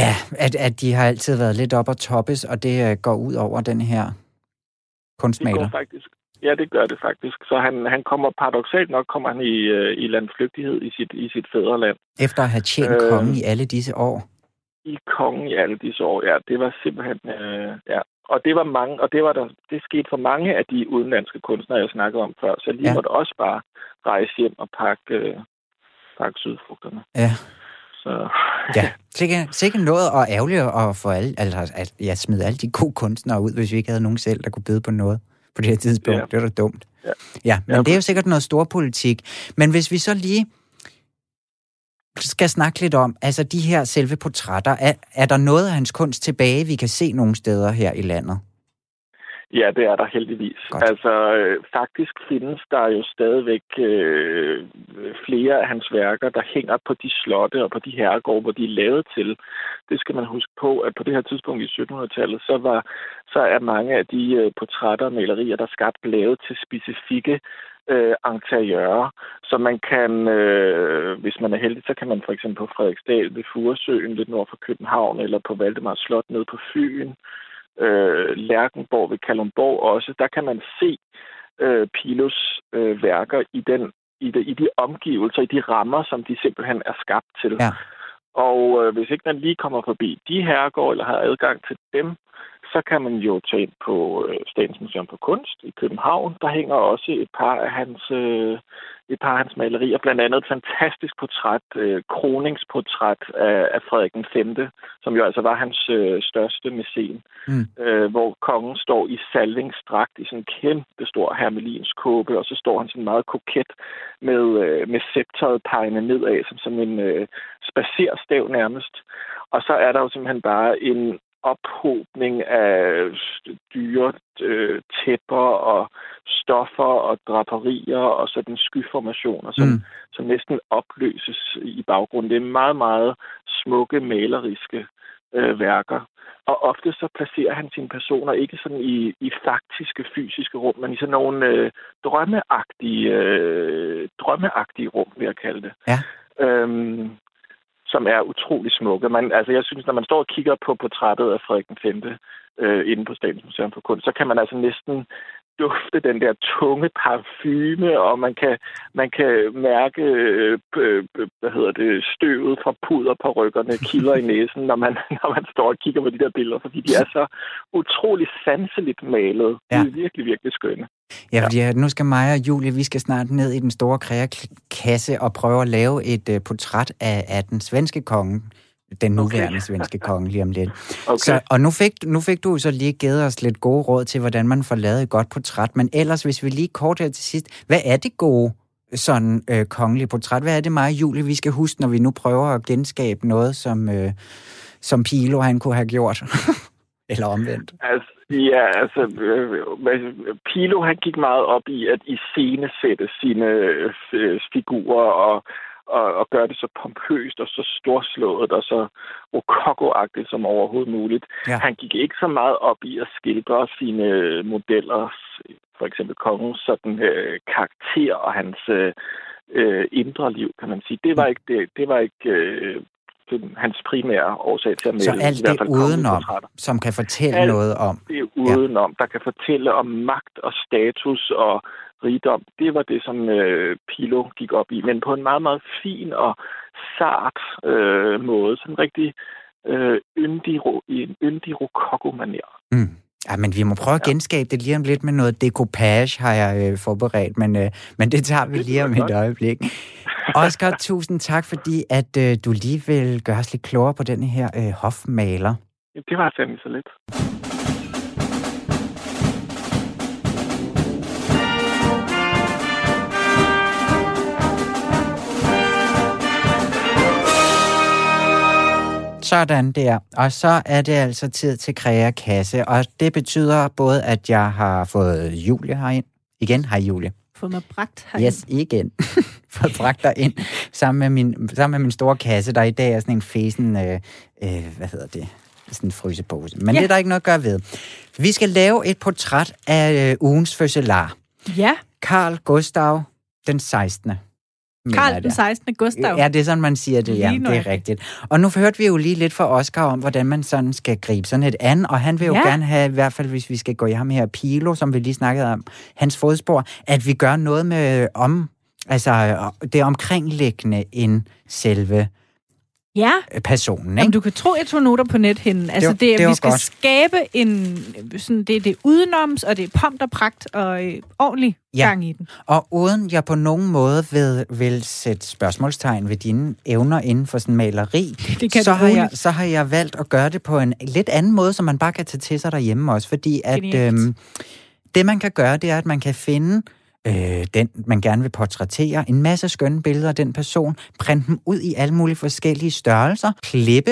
Ja, at, at de har altid været lidt op og toppes, og det øh, går ud over den her kunstmaler. Det går faktisk... Ja, det gør det faktisk. Så han, han kommer paradoksalt nok kommer han i, i landflygtighed i sit, i sit fædreland. Efter at have tjent øh, kongen i alle disse år? I kongen i alle disse år, ja. Det var simpelthen... Øh, ja. Og det var mange, og det var der, det skete for mange af de udenlandske kunstnere, jeg snakkede om før. Så lige ja. Måtte også bare rejse hjem og pakke, øh, pakke sydfrugterne. Ja. Så. Ja, sikkert noget og ærgerligt at få alle, altså, at jeg smed alle de gode kunstnere ud, hvis vi ikke havde nogen selv, der kunne byde på noget. På det her tidspunkt. Ja. Det var da dumt. Ja, ja men ja. Det er jo sikkert noget storpolitik. Men hvis vi så lige skal snakke lidt om, altså de her selve portrætter, er, er der noget af hans kunst tilbage, vi kan se nogle steder her i landet? Ja, det er der heldigvis. Godt. Altså, øh, faktisk findes der jo stadigvæk øh, flere af hans værker, der hænger på de slotte og på de herregårde, hvor de er lavet til. Det skal man huske på, at på det her tidspunkt i syttenhundredetallet, så, var, så er mange af de øh, portrætter og malerier, der er skabt, lavet til specifikke øh, interiører. Så man kan, øh, hvis man er heldig, så kan man for eksempel på Frederiksdal ved Furesøen, lidt nord for København, eller på Valdemars Slot nede på Fyn, Øh, Lærkenborg ved Kalundborg også, der kan man se øh, Pilos øh, værker i, den, i, de, i de omgivelser, i de rammer, som de simpelthen er skabt til. Ja. Og øh, hvis ikke man lige kommer forbi de herregård, eller har adgang til dem, så kan man jo tage ind på Statens Museum for Kunst i København. Der hænger også et par af hans, et par af hans malerier, blandt andet et fantastisk portræt, kroningsportræt af Frederik den femte, som jo altså var hans største mæcen, mm. hvor kongen står i salvingsdragt i sådan en kæmpe stor hermelinskåbe, og så står han sådan meget koket med, med scepteret pegende nedad, som sådan en spacerstav nærmest. Og så er der jo simpelthen bare en ophobning af dyre øh, tæpper og stoffer og draperier og sådan skyformationer, som, mm. som næsten opløses i baggrunden. Det er meget, meget smukke, maleriske øh, værker. Og ofte så placerer han sine personer ikke sådan i, i faktiske, fysiske rum, men i sådan nogle øh, drømmeagtige, øh, drømmeagtige rum, vil jeg kalde det. Ja. Øhm, som er utrolig smukke. Man, altså, jeg synes, når man står og kigger på portrættet af Frederik den femte øh, inde på Statens Museum for Kunst, så kan man altså næsten dufte den der tunge parfume, og man kan, man kan mærke øh, hvad hedder det, støvet fra puder på ryggerne, kilder i næsen, når man, når man står og kigger på de der billeder, fordi de er så utrolig sanseligt malet. Ja. Det er virkelig, virkelig skønne. Ja, fordi ja. nu skal mig og Julie, vi skal snart ned i den store kreakasse og prøve at lave et uh, portræt af, af den svenske konge, den nuværende okay. svenske konge lige om lidt. Okay. Så, og nu fik, nu fik du så lige givet os lidt gode råd til, hvordan man får lavet et godt portræt, men ellers, hvis vi lige kort her til sidst, hvad er det gode sådan uh, kongelige portræt? Hvad er det mig og Julie, vi skal huske, når vi nu prøver at genskabe noget, som, uh, som Pilo han kunne have gjort? Eller omvendt? Altså, ja, altså, Pilo han gik meget op i at iscenesætte sine figurer og, og, og gøre det så pompøst og så storslået og så rokokoagtigt som overhovedet muligt. Ja. Han gik ikke så meget op i at skildre sine modeller, for eksempel kongens sådan øh, karakter og hans øh, indre liv, kan man sige. Det var ikke det, det var ikke øh, hans primære årsag til at melde. Så alt det udenom, som kan fortælle alt noget om. Alt det udenom, ja. Der kan fortælle om magt og status og rigdom. Det var det, som øh, Pilo gik op i, men på en meget, meget fin og sart øh, måde. Sådan rigtig øh, yndig, i en yndig rokoko-manér. Mm. Ja, men vi må prøve at genskabe det lige om lidt med noget decoupage, har jeg øh, forberedt, men, øh, men det tager vi lige om et øjeblik. Oscar, tusind tak, fordi at øh, du lige vil gøre os lidt klogere på den her øh, hofmaler. Det var fandme så lidt. Sådan der. Og så er det altså tid til kreakasse, og det betyder både, at jeg har fået Julie herind. Igen, hej Julie. Fået mig bragt herind. Yes, igen. Fået bragt derind sammen med, min, sammen med min store kasse, der i dag er sådan en fesen, øh, øh, hvad hedder det, sådan en frysepose. Men ja. Det er der ikke noget at gøre ved. Vi skal lave et portræt af øh, ugens fødselar. Ja. Carl Gustaf den sekstende Carl den sekstende Gustaf. Ja, det er sådan, man siger det. Ja, det er rigtigt. Og nu hørte vi jo lige lidt fra Oscar om, hvordan man sådan skal gribe sådan et an, og han vil jo ja. gerne have, i hvert fald hvis vi skal gå i ham her, Pilo, som vi lige snakkede om, hans fodspor, at vi gør noget med om, altså det omkringliggende end selve ja. personen. Ikke? Jamen, du kan tro, jeg tog noter på nethinden. Altså det, det, det vi skal godt. skabe en, sådan, det, det er udenoms, og det er pomp og pragt, og øh, ordentlig ja. gang i den. Og uden jeg på nogen måde vil, vil sætte spørgsmålstegn ved dine evner inden for sådan maleri, så har, jeg, så har jeg valgt at gøre det på en lidt anden måde, som man bare kan tage til sig derhjemme også, fordi at øhm, det man kan gøre, det er, at man kan finde Øh, den, man gerne vil portrættere, en masse skønne billeder af den person, printe dem ud i alle mulige forskellige størrelser, klippe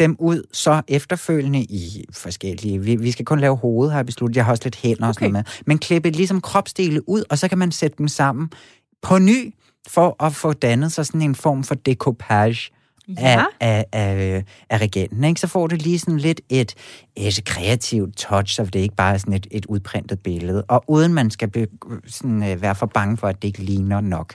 dem ud, så efterfølgende i forskellige... Vi, vi skal kun lave hoved, har jeg besluttet. Jeg har også lidt hænder og sådan noget med. Men klippe ligesom kropsdele ud, og så kan man sætte dem sammen på ny, for at få dannet så sådan en form for decoupage. Ja. Af, af, af regenten, ikke? Så får du lige sådan lidt et, et kreativt touch, så det ikke bare er sådan et, et udprintet billede, og uden man skal be, sådan, være for bange for, at det ikke ligner nok.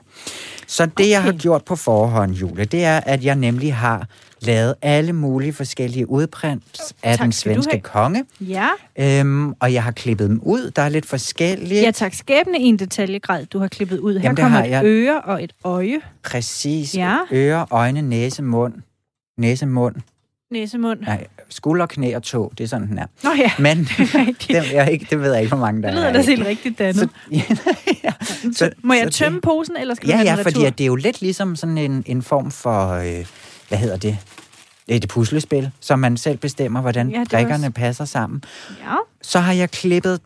Så det, okay. jeg har gjort på forhånd, Julie, det er, at jeg nemlig har lavet alle mulige forskellige udprints af tak, den svenske konge. Ja. Øhm, og jeg har klippet dem ud. Der er lidt forskellige... Ja, tak. Skæbne i en detaljegrad, du har klippet ud. Her Jamen, kommer et jeg... øre og et øje. Præcis. Ja. Øre, øjne, næse, mund. Næse, mund. Næsemund. Nej, skulder, knæ og tå, det er sådan, den er. Nå ja, men, det er rigtigt. Dem, jeg ikke, det ved jeg ikke, hvor mange der er. Det lyder da helt rigtigt, Danne. Så, ja, ja. Så, må jeg tømme det, posen, eller skal du ja, have ja, noget fordi det er jo lidt ligesom sådan en, en form for, øh, hvad hedder det, et puslespil, som man selv bestemmer, hvordan ja, brikkerne også passer sammen. Ja. Så har jeg klippet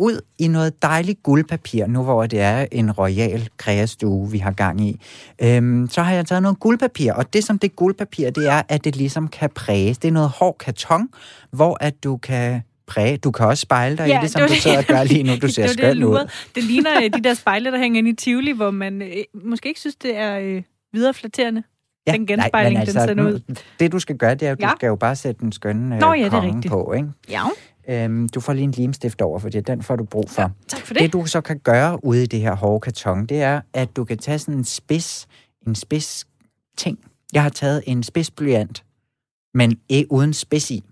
ud i noget dejligt guldpapir, nu hvor det er en royal kreastue, vi har gang i. Øhm, så har jeg taget noget guldpapir, og det som det guldpapir, det er, at det ligesom kan præges. Det er noget hård karton, hvor at du kan præge. Du kan også spejle dig ja, i det, som det, du sidder og gør lige nu. Du ser skønt ud. Det ligner de der spejle, der hænger inde i Tivoli, hvor man øh, måske ikke synes, det er øh, videreflatterende. Ja, den genspejling, nej, altså, den sender ud. Det, du skal gøre, det er, at ja. du skal jo bare sætte den skønne øh, Nå, ja, konge på, ikke? Ja. Øhm, du får lige en limstift over, for det den får du brug for. Ja, tak for det. Det, du så kan gøre ude i det her hårde karton, det er, at du kan tage sådan en spids, en spids ting. Jeg har taget en spids blyant, men ikke uden spids i.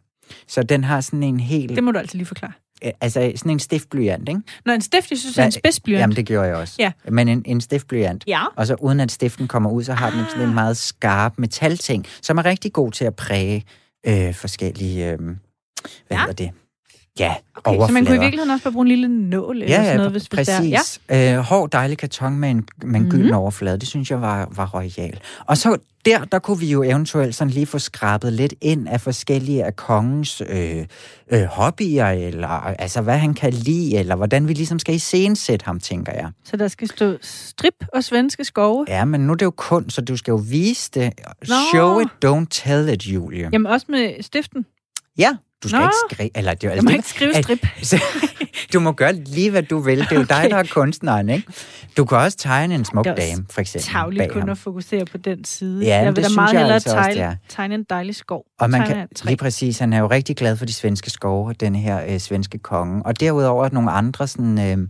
Så den har sådan en helt... Det må du altid lige forklare. Altså sådan en stiftblyant, ikke? Nå, en stift, jeg synes, ja, er en spidsblyant. Jamen, det gjorde jeg også. Ja. Men en, en stiftblyant. Ja. Og så uden at stiften kommer ud, så har den ah. sådan en meget skarp metalting, som er rigtig god til at præge øh, forskellige... Øh, hvad ja. hedder det? Ja, okay, overflader. Så man kunne i virkeligheden også bare bruge en lille nål eller ja, sådan noget, hvis præcis. det er. Ja. Øh, hård, dejlig karton med en, med en mm-hmm. gylden overflade, det synes jeg var, var royal. Og så der, der kunne vi jo eventuelt sådan lige få skrabet lidt ind af forskellige af kongens øh, øh, hobbyer, eller altså hvad han kan lide, eller hvordan vi ligesom skal iscenesætte ham, tænker jeg. Så der skal stå strip og svenske skove? Ja, men nu er det jo kun, så du skal jo vise det. Nå. Show it, don't tell it, Julie. Jamen også med stiften? Ja. Du skal Nå. ikke skrive... Eller, det, altså, du må det, ikke skrive strip. Altså, du må gøre lige, hvad du vil. Det er jo okay. dig, der er kunstneren, ikke? Du kan også tegne en smuk dame, for eksempel. Det er tavligt kun ham. At fokusere på den side. Ja, jeg vil da meget hellere altså tegne, også, tegne en dejlig skov. Og man kan, lige præcis, han er jo rigtig glad for de svenske skove, den her øh, svenske konge. Og derudover nogle andre sådan, øh,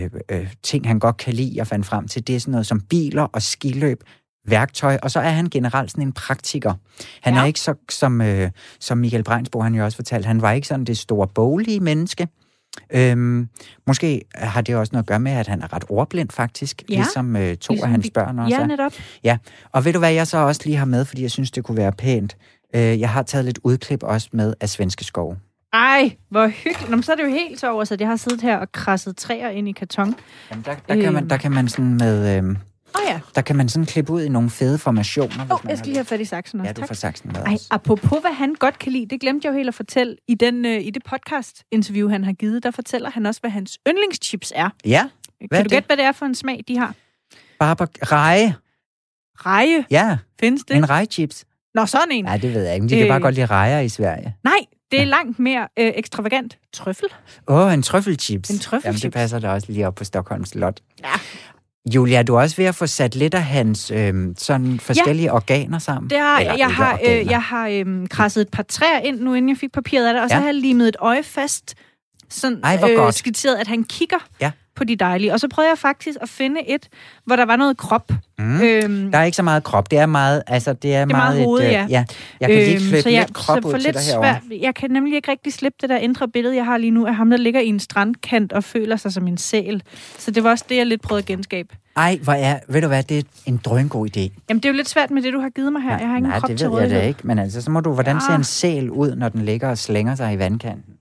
øh, øh, ting, han godt kan lide og fandt frem til. Det er sådan noget som biler og skiløb. Værktøj, og så er han generelt sådan en praktiker. Han ja. er ikke så, som, øh, som Michael Bregnsbo, han jo også fortalte, han var ikke sådan det store boglige menneske. Øhm, måske har det også noget at gøre med, at han er ret ordblind faktisk, ja. ligesom øh, to ligesom af hans vi... børn også. Ja, netop. Ja, og ved du hvad, jeg så også lige har med, fordi jeg synes, det kunne være pænt. Øh, jeg har taget lidt udklip også med af svenske skove. Ej, hvor hyggeligt. Nå, så er det jo helt så over, så jeg har siddet her og krasset træer ind i karton. Jamen, der, der, øh... kan man, der kan man sådan med... Øh, Oh, ja. Der kan man sådan klippe ud i nogle fede formationer. Åh, oh, jeg skal lige have fat i saksen også. Ja, du får saksen med også. Ej, apropos hvad han godt kan lide, det glemte jeg jo helt at fortælle. I, den, øh, i det podcast-interview, han har givet, der fortæller han også, hvad hans yndlingschips er. Ja, hvad Kan du det? gætte, hvad det er for en smag, de har? Barber- reje. Reje? Ja. Findes det? En rejechips. Nå, sådan en. Nej, det ved jeg ikke. De øh... kan bare godt lide rejer i Sverige. Nej, det er langt mere øh, ekstravagant. Trøffel. Åh, oh, en trøffelchips. En trøffelchips. Jamen, det passer da også lige op på Stockholms Slot. Ja. Julia, er du også ved at få sat lidt af hans øh, sådan forskellige ja. organer sammen? Det har, Eller, jeg, har, øh, jeg har øh, krasset et par træer ind nu, inden jeg fik papiret af det, og ja. så har jeg limet et øje fast, sådan øh, skitseret, at han kigger ja. på de dejlige. Og så prøvede jeg faktisk at finde et, hvor der var noget krop. Mm. Øhm, der er ikke så meget krop, det er meget, altså det er, det er meget, meget hovedet, et, øh, ja. ja. Jeg kan lige klippe øhm, lidt jeg, krop ud til lidt dig herovre. Jeg kan nemlig ikke rigtig slippe det der indre billede, jeg har lige nu af ham, der ligger i en strandkant og føler sig som en sæl. Så det var også det, jeg lidt prøvede at genskabe. Ej, hvor er, ved du hvad, det er en drøngod idé. Jamen det er jo lidt svært med det, du har givet mig her. Nej, jeg har ingen nej, krop til rådighed. Nej, det ved jeg da ikke, men altså så må du, hvordan ja. ser en sæl ud, når den ligger og slænger sig i vandkanten?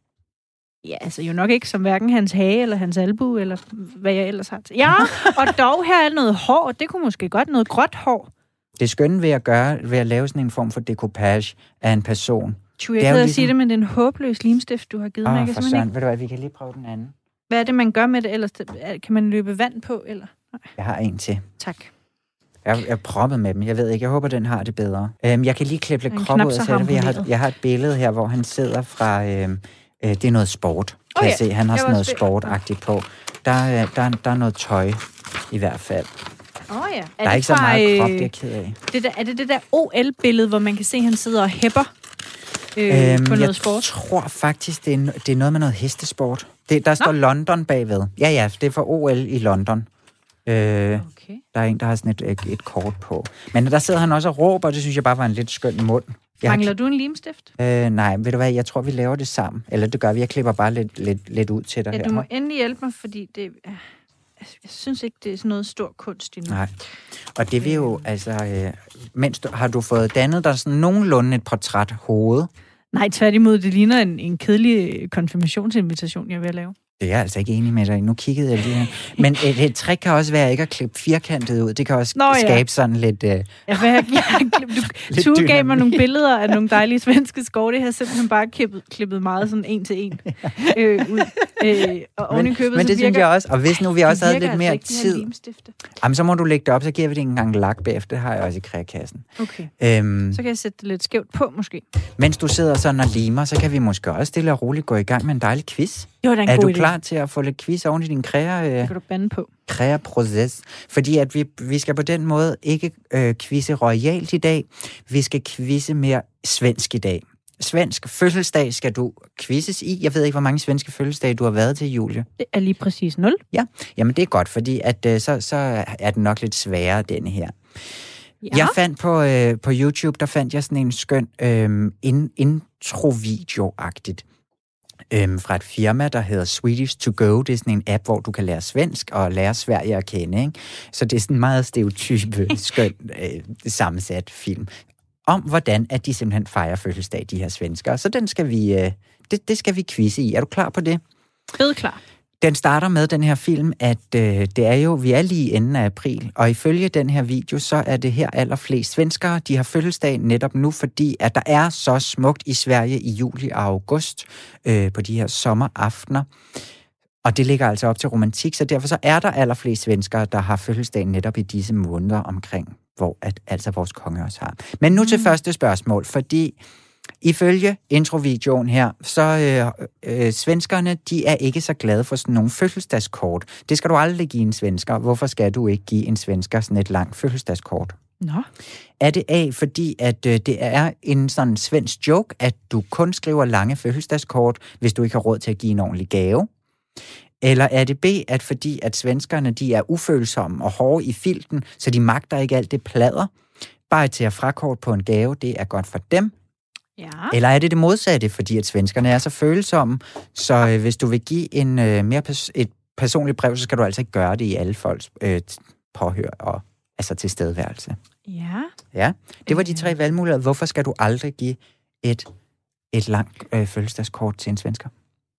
Ja, altså jo nok ikke som hverken hans hage eller hans albu, eller hvad jeg ellers har til. Ja, og dog her er noget hår, det kunne måske godt noget gråt hår. Det skønne ved at gøre, ved at lave sådan en form for decoupage af en person. Tue, jeg kan ligesom... sige det, men den håbløs limstift, du har givet oh, mig. Åh, for søren, ikke... ved du hvad, vi kan lige prøve den anden. Hvad er det, man gør med det ellers? Kan man løbe vand på, eller? Nej. Jeg har en til. Tak. Jeg er proppet med dem, jeg ved ikke. Jeg håber, den har det bedre. Øhm, jeg kan lige klippe lidt krop ud af sættet, jeg har, jeg har et billede her, hvor han sidder fra... Øhm, Det er noget sport, kan oh, ja. jeg se. Han har sådan noget sportagtigt på. Der, der, der er noget tøj, i hvert fald. Åh oh, ja. Er der er ikke så meget krop, det er ked af. Det der, er det det der O L-billede, hvor man kan se, at han sidder og hæpper øh, øhm, på noget sport? Jeg tror faktisk, det er, det er noget med noget hestesport. Det, der Nå. står London bagved. Ja, ja, det er for O L i London. Øh, okay. Der er en, der har sådan et, et kort på. Men der sidder han også og råber, og det synes jeg bare var en lidt skøn mund. Jeg Mangler har... du en limstift? Øh, nej, ved du hvad, jeg tror, vi laver det sammen. Eller det gør vi, jeg klipper bare lidt, lidt, lidt ud til dig her. Ja, du må her. endelig hjælpe mig, fordi det... jeg synes ikke, det er sådan noget stor kunst endnu. Nej, og det vil jo, altså, øh, mens du, har du fået dannet dig sådan nogenlunde et portræthoved? Nej, tværtimod, det ligner en, en kedelig konfirmationsinvitation, jeg vil lave. Det er jeg altså ikke enig med dig. Nu kiggede jeg lige her. Men et, et trick kan også være ikke at klippe firkantet ud. Det kan også Nå, skabe ja. sådan lidt... Uh... Ja, jeg, jeg, du, Tue dynamik. gav mig nogle billeder af nogle dejlige svenske skove. Det har simpelthen bare klippet, klippet meget sådan en til en øh, ud. Øh, og oven i købet, men, men det virker, synes jeg også. Og hvis nu vi også havde lidt altså mere tid... Jamen, så må du lægge det op, så giver vi det en gang lak bagefter. Det har jeg også i krækassen. Okay. Øhm, så kan jeg sætte det lidt skævt på, måske. Mens du sidder sådan og limer, så kan vi måske også stille og roligt gå i gang med en dejlig quiz. Jo, er du klar til at få lidt quiz oven i din kræer, øh, kræer-proces? Fordi at vi, vi skal på den måde ikke øh, quizze royalt i dag. Vi skal quizze mere svensk i dag. Svensk fødselsdag skal du quizzes i. Jeg ved ikke, hvor mange svenske fødselsdage du har været til, Julie. Det er lige præcis nul. Ja, jamen det er godt, fordi at, øh, så, så er den nok lidt sværere, denne her. Ja. Jeg fandt på, øh, på YouTube, der fandt jeg sådan en skøn øh, intro-video-agtigt. Øhm, fra et firma, der hedder Swedish to go. Det er sådan en app, hvor du kan lære svensk og lære Sverige at kende, ikke? Så det er sådan en meget stereotype, skøn, øh, sammensat film om, hvordan at de simpelthen fejrer fødselsdag, de her svenskere. Så den skal vi, øh, det, det skal vi quizze i. Er du klar på det? Helt klar. Den starter med den her film, at øh, det er jo, vi er lige enden af april, og ifølge den her video, så er det her allerflest svenskere, de har fødselsdag netop nu, fordi at der er så smukt i Sverige i juli og august øh, på de her sommeraftener. Og det ligger altså op til romantik, så derfor så er der allerflest svenskere, der har fødselsdag netop i disse måneder omkring, hvor at, altså vores konge også har. Men nu til mm. første spørgsmål, fordi... Ifølge introvideoen her, så øh, øh, svenskerne, de er ikke så glade for sådan nogle fødselsdagskort. Det skal du aldrig give en svensker. Hvorfor skal du ikke give en svensker sådan et langt fødselsdagskort? Nå. Er det A, fordi at øh, det er en sådan svensk joke, at du kun skriver lange fødselsdagskort, hvis du ikke har råd til at give en ordentlig gave? Eller er det B, at fordi at svenskerne, de er ufølsomme og hårde i filten, så de magter ikke alt det plader? Bare til at frakort på en gave, det er godt for dem. Ja. Eller er det det modsatte, fordi at svenskerne er så følsomme, så øh, hvis du vil give en, øh, mere pers- et personligt brev, så skal du altså ikke gøre det i alle folks øh, påhør og altså tilstedeværelse. Ja. Ja, det var de tre valgmuligheder. Hvorfor skal du aldrig give et, et langt øh, fødselsdagskort til en svensker?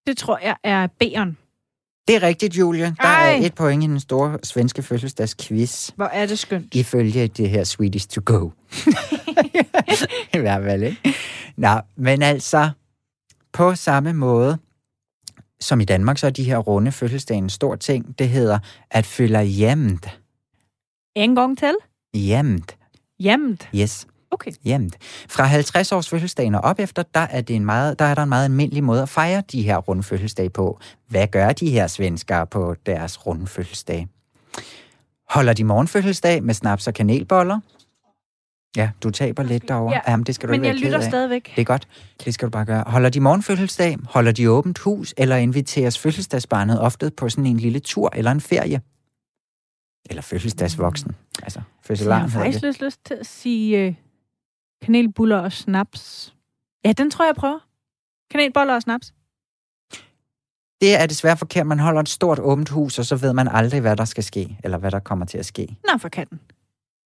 Det tror jeg er B'eren. Det er rigtigt, Julia. Der Ej. er et point i den store svenske fødselsdagsquiz. Hvor er det skønt. Ifølge det her Swedish to go. I hvert fald, ikke? Nå, men altså, på samme måde som i Danmark, så er de her runde fødselsdage en stor ting. Det hedder at fylde jæmt. En gang til? Jæmt. Jæmt? Yes. Okay. Jæmt. Fra halvtreds års fødselsdagen og op efter, der er, det en meget, der er der en meget almindelig måde at fejre de her runde fødselsdage på. Hvad gør de her svenskere på deres runde fødselsdage? Holder de morgenfødselsdag med snaps og kanelboller? Ja, du taber lidt derovre. Ja. Jamen, det skal du Men ikke være ked af. Men jeg lytter stadigvæk. Det er godt. Det skal du bare gøre. Holder de morgenfødselsdag? Holder de åbent hus? Eller inviteres fødselsdagsbarnet ofte på sådan en lille tur eller en ferie? Eller fødselsdagsvoksen? Mm. Altså, fødselaren. Jeg har faktisk lyst, lyst til at sige kanelbuller og snaps. Ja, den tror jeg prøver. Kanelboller og snaps. Det er desværre forkert. Man holder et stort åbent hus, og så ved man aldrig, hvad der skal ske, eller hvad der kommer til at ske. Nå, for katten.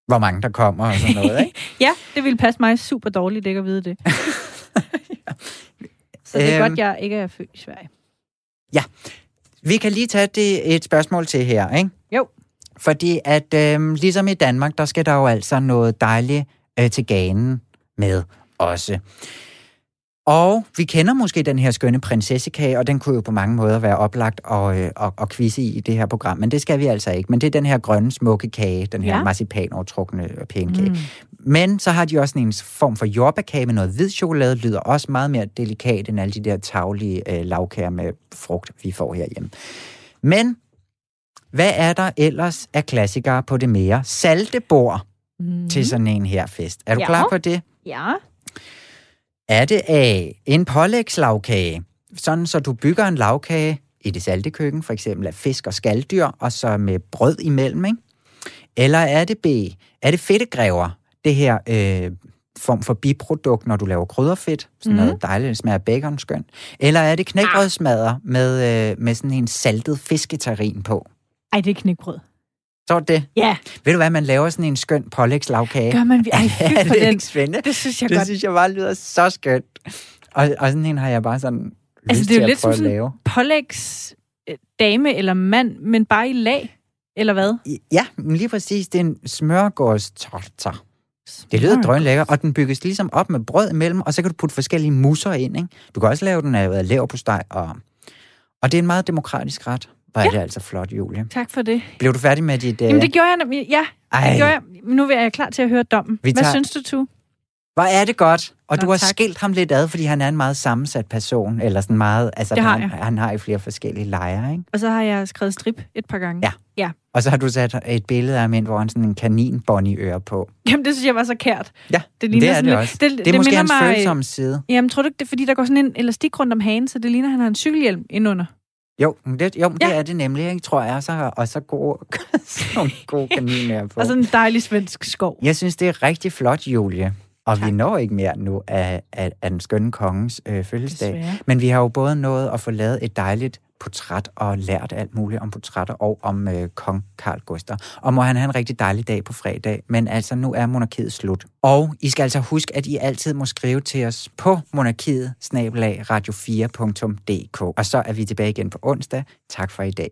Hvor mange der kommer og sådan noget, ikke? Ja, det ville passe mig super dårligt ikke at vide det. Ja. Så det er øhm, godt, jeg ikke er født i Sverige. Ja. Vi kan lige tage det, et spørgsmål til her, ikke? Jo. Fordi at øhm, ligesom i Danmark, der skal der jo altså noget dejligt øh, til ganen med også. Og vi kender måske den her skønne prinsessekage, og den kunne jo på mange måder være oplagt og, øh, og, og quizze i det her program, men det skal vi altså ikke. Men det er den her grønne, smukke kage, den her ja. marcipanovertrukne pænkage. Mm. Men så har de også en form for jordbærkage med noget hvid chokolade, lyder også meget mere delikat end alle de der taglige øh, lavkager med frugt, vi får herhjemme. Men hvad er der ellers af klassikere på det mere salte bord mm. til sådan en her fest? Er du ja. klar på det? Ja. Er det A, en pålægslagkage, sådan så du bygger en lagkage i det salte køkken, for eksempel af fisk og skaldyr, og så med brød imellem, ikke? Eller er det B, er det fedtegræver, det her øh, form for biprodukt, når du laver krydderfedt, sådan mm. noget dejligt, smager bacon skønt. Eller er det knækbrødsmadder med, øh, med sådan en saltet fisketarin på? Ej, det er knækbrød. Så er det? Ja. Ved du hvad, man laver sådan en skøn pålægslagkage? Gør man? Ej, ja, det er ikke spændende. Det synes jeg det godt. Det synes jeg bare lyder så skønt. Og, og sådan en har jeg bare sådan lyst altså, det er jo til at prøve at lave. Pålægsdame eller mand, men bare i lag, eller hvad? Ja, lige præcis. Det er en smørgårdstorta. Det lyder drønlækker, og den bygges ligesom op med brød imellem, og så kan du putte forskellige musser ind, ikke? Du kan også lave den af leverpostej, og, og det er en meget demokratisk ret. Hvor er ja. Det altså flot, Julie. Tak for det. Blev du færdig med dit... Uh... Jamen, det gjorde jeg. Ja, det gjorde jeg. Nu er jeg klar til at høre dommen. Tager... Hvad synes du, Tue? Hvor er det godt. Og nå, du har tak. Skilt ham lidt ad, fordi han er en meget sammensat person, eller sådan meget... Altså, det har han, han har i flere forskellige lejre, ikke? Og så har jeg skrevet strip et par gange. Ja. Ja. Og så har du sat et billede af ham ind, hvor han sådan en kaninbonnieøre på. Jamen, det synes jeg var så kært. Ja, det, det er sådan det også. Det, det, det er måske hans mig... følsomme side. Jamen, tror du ikke, det er, fordi der går sådan en elastik rundt om hagen, så det ligner, han har en cykelhjelm indunder? Jo, det, jo ja. Det er det nemlig, ikke, tror jeg. Så har, og så gode, sådan gode kaniner på. Og sådan en dejlig svensk skov. Jeg synes, det er rigtig flot, Julie. Og tak. Vi når ikke mere nu af, af, af den skønne kongens øh, fødselsdag. Desværre. Men vi har jo både nået at få lavet et dejligt portræt og lært alt muligt om portrætter og om øh, kong Carl Gustaf. Og må han have en rigtig dejlig dag på fredag. Men altså, nu er monarkiet slut. Og I skal altså huske, at I altid må skrive til os på monarkiet snabel-a radio fire punktum d k. Og så er vi tilbage igen på onsdag. Tak for i dag.